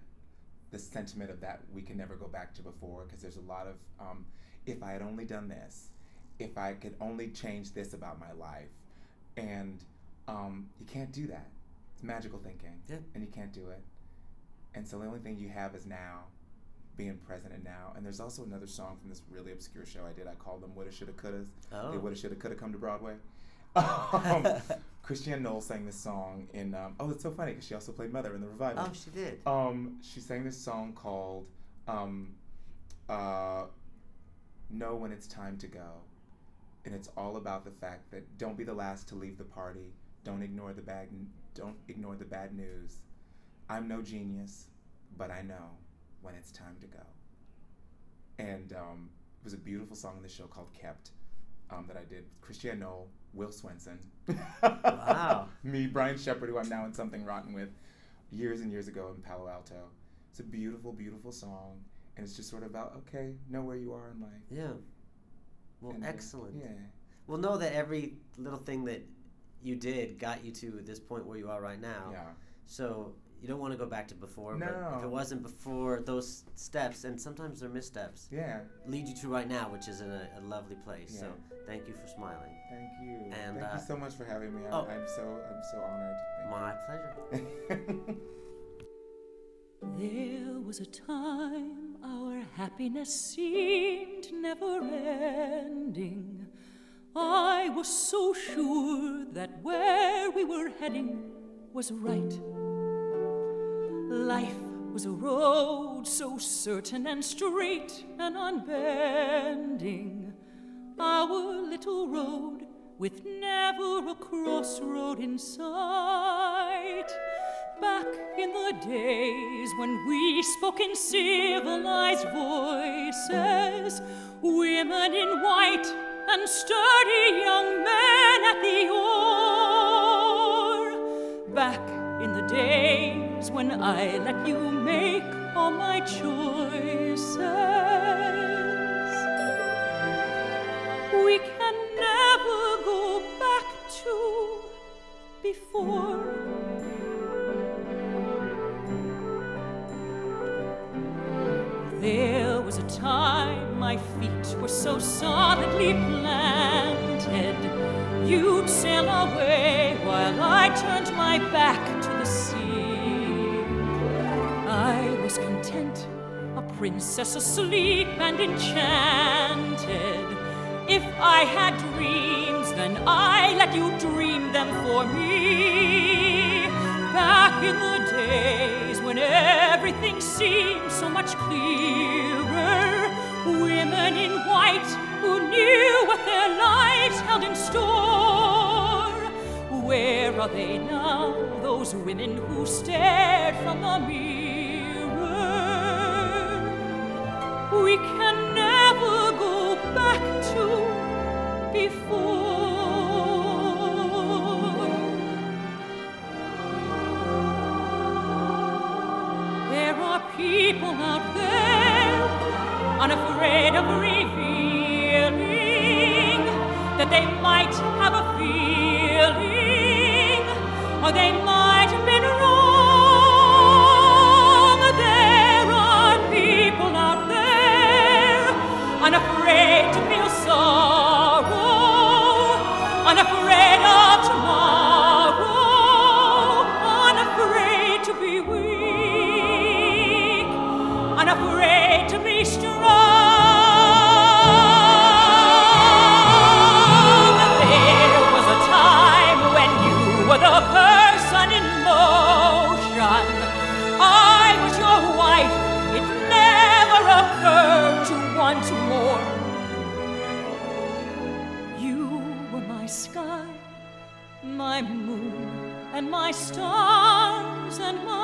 the sentiment of that we can never go back to before, because there's a lot of, um, if I had only done this, if I could only change this about my life. And um, you can't do that. It's magical thinking, yeah. and you can't do it. And so the only thing you have is now, being present and now. And there's also another song from this really obscure show I did. I called them Woulda, Shoulda, Couldas. Oh. They woulda, shoulda, coulda come to Broadway. Um, Christiane Noel sang this song in, um, oh, it's so funny because she also played Mother in the revival. Oh, she did. Um, she sang this song called um, uh, Know When It's Time to Go. And it's all about the fact that don't be the last to leave the party. Don't ignore the bad, don't ignore the bad news. I'm no genius, but I know when it's time to go. And um, it was a beautiful song in the show called Kept um, that I did with Christiane Noel, Will Swenson. Wow. Me, Brian Shepherd, who I'm now in Something Rotten with, years and years ago in Palo Alto. It's a beautiful, beautiful song. And it's just sort of about, okay, know where you are in life. Yeah. Well, and excellent. Then, yeah. Well, know that every little thing that you did got you to this point where you are right now. Yeah. So you don't want to go back to before, no. but if it wasn't before, those steps, and sometimes they're missteps, yeah. lead you to right now, which is in a, a lovely place. Yeah. So thank you for smiling. Thank you. And thank uh, you so much for having me. I, oh, I'm so I'm so honored. Thank my you. Pleasure. There was a time our happiness seemed never ending. I was so sure that where we were heading was right. Life was a road so certain and straight and unbending. Our little road with never a crossroad in sight. Back in the days when we spoke in civilized voices, women in white and sturdy young men at the oar. Back in the days when I let you make all my choices. We can never go back to before. There was a time my feet were so solidly planted. You'd sail away while I turned my back to the sea. I was content, a princess asleep and enchanted. If I had dreams, then I let you dream them for me. Back in the days when everything seemed so much clearer, women in white who knew what their lives held in store. Where are they now, those women who stared from the mirror? We can never go back to before. There are people out there unafraid of revealing that they might have a feeling or they might have been wrong. There are people out there unafraid to feel sorrow, unafraid of tomorrow, unafraid to be weak, unafraid to be strong. My moon and my stars and my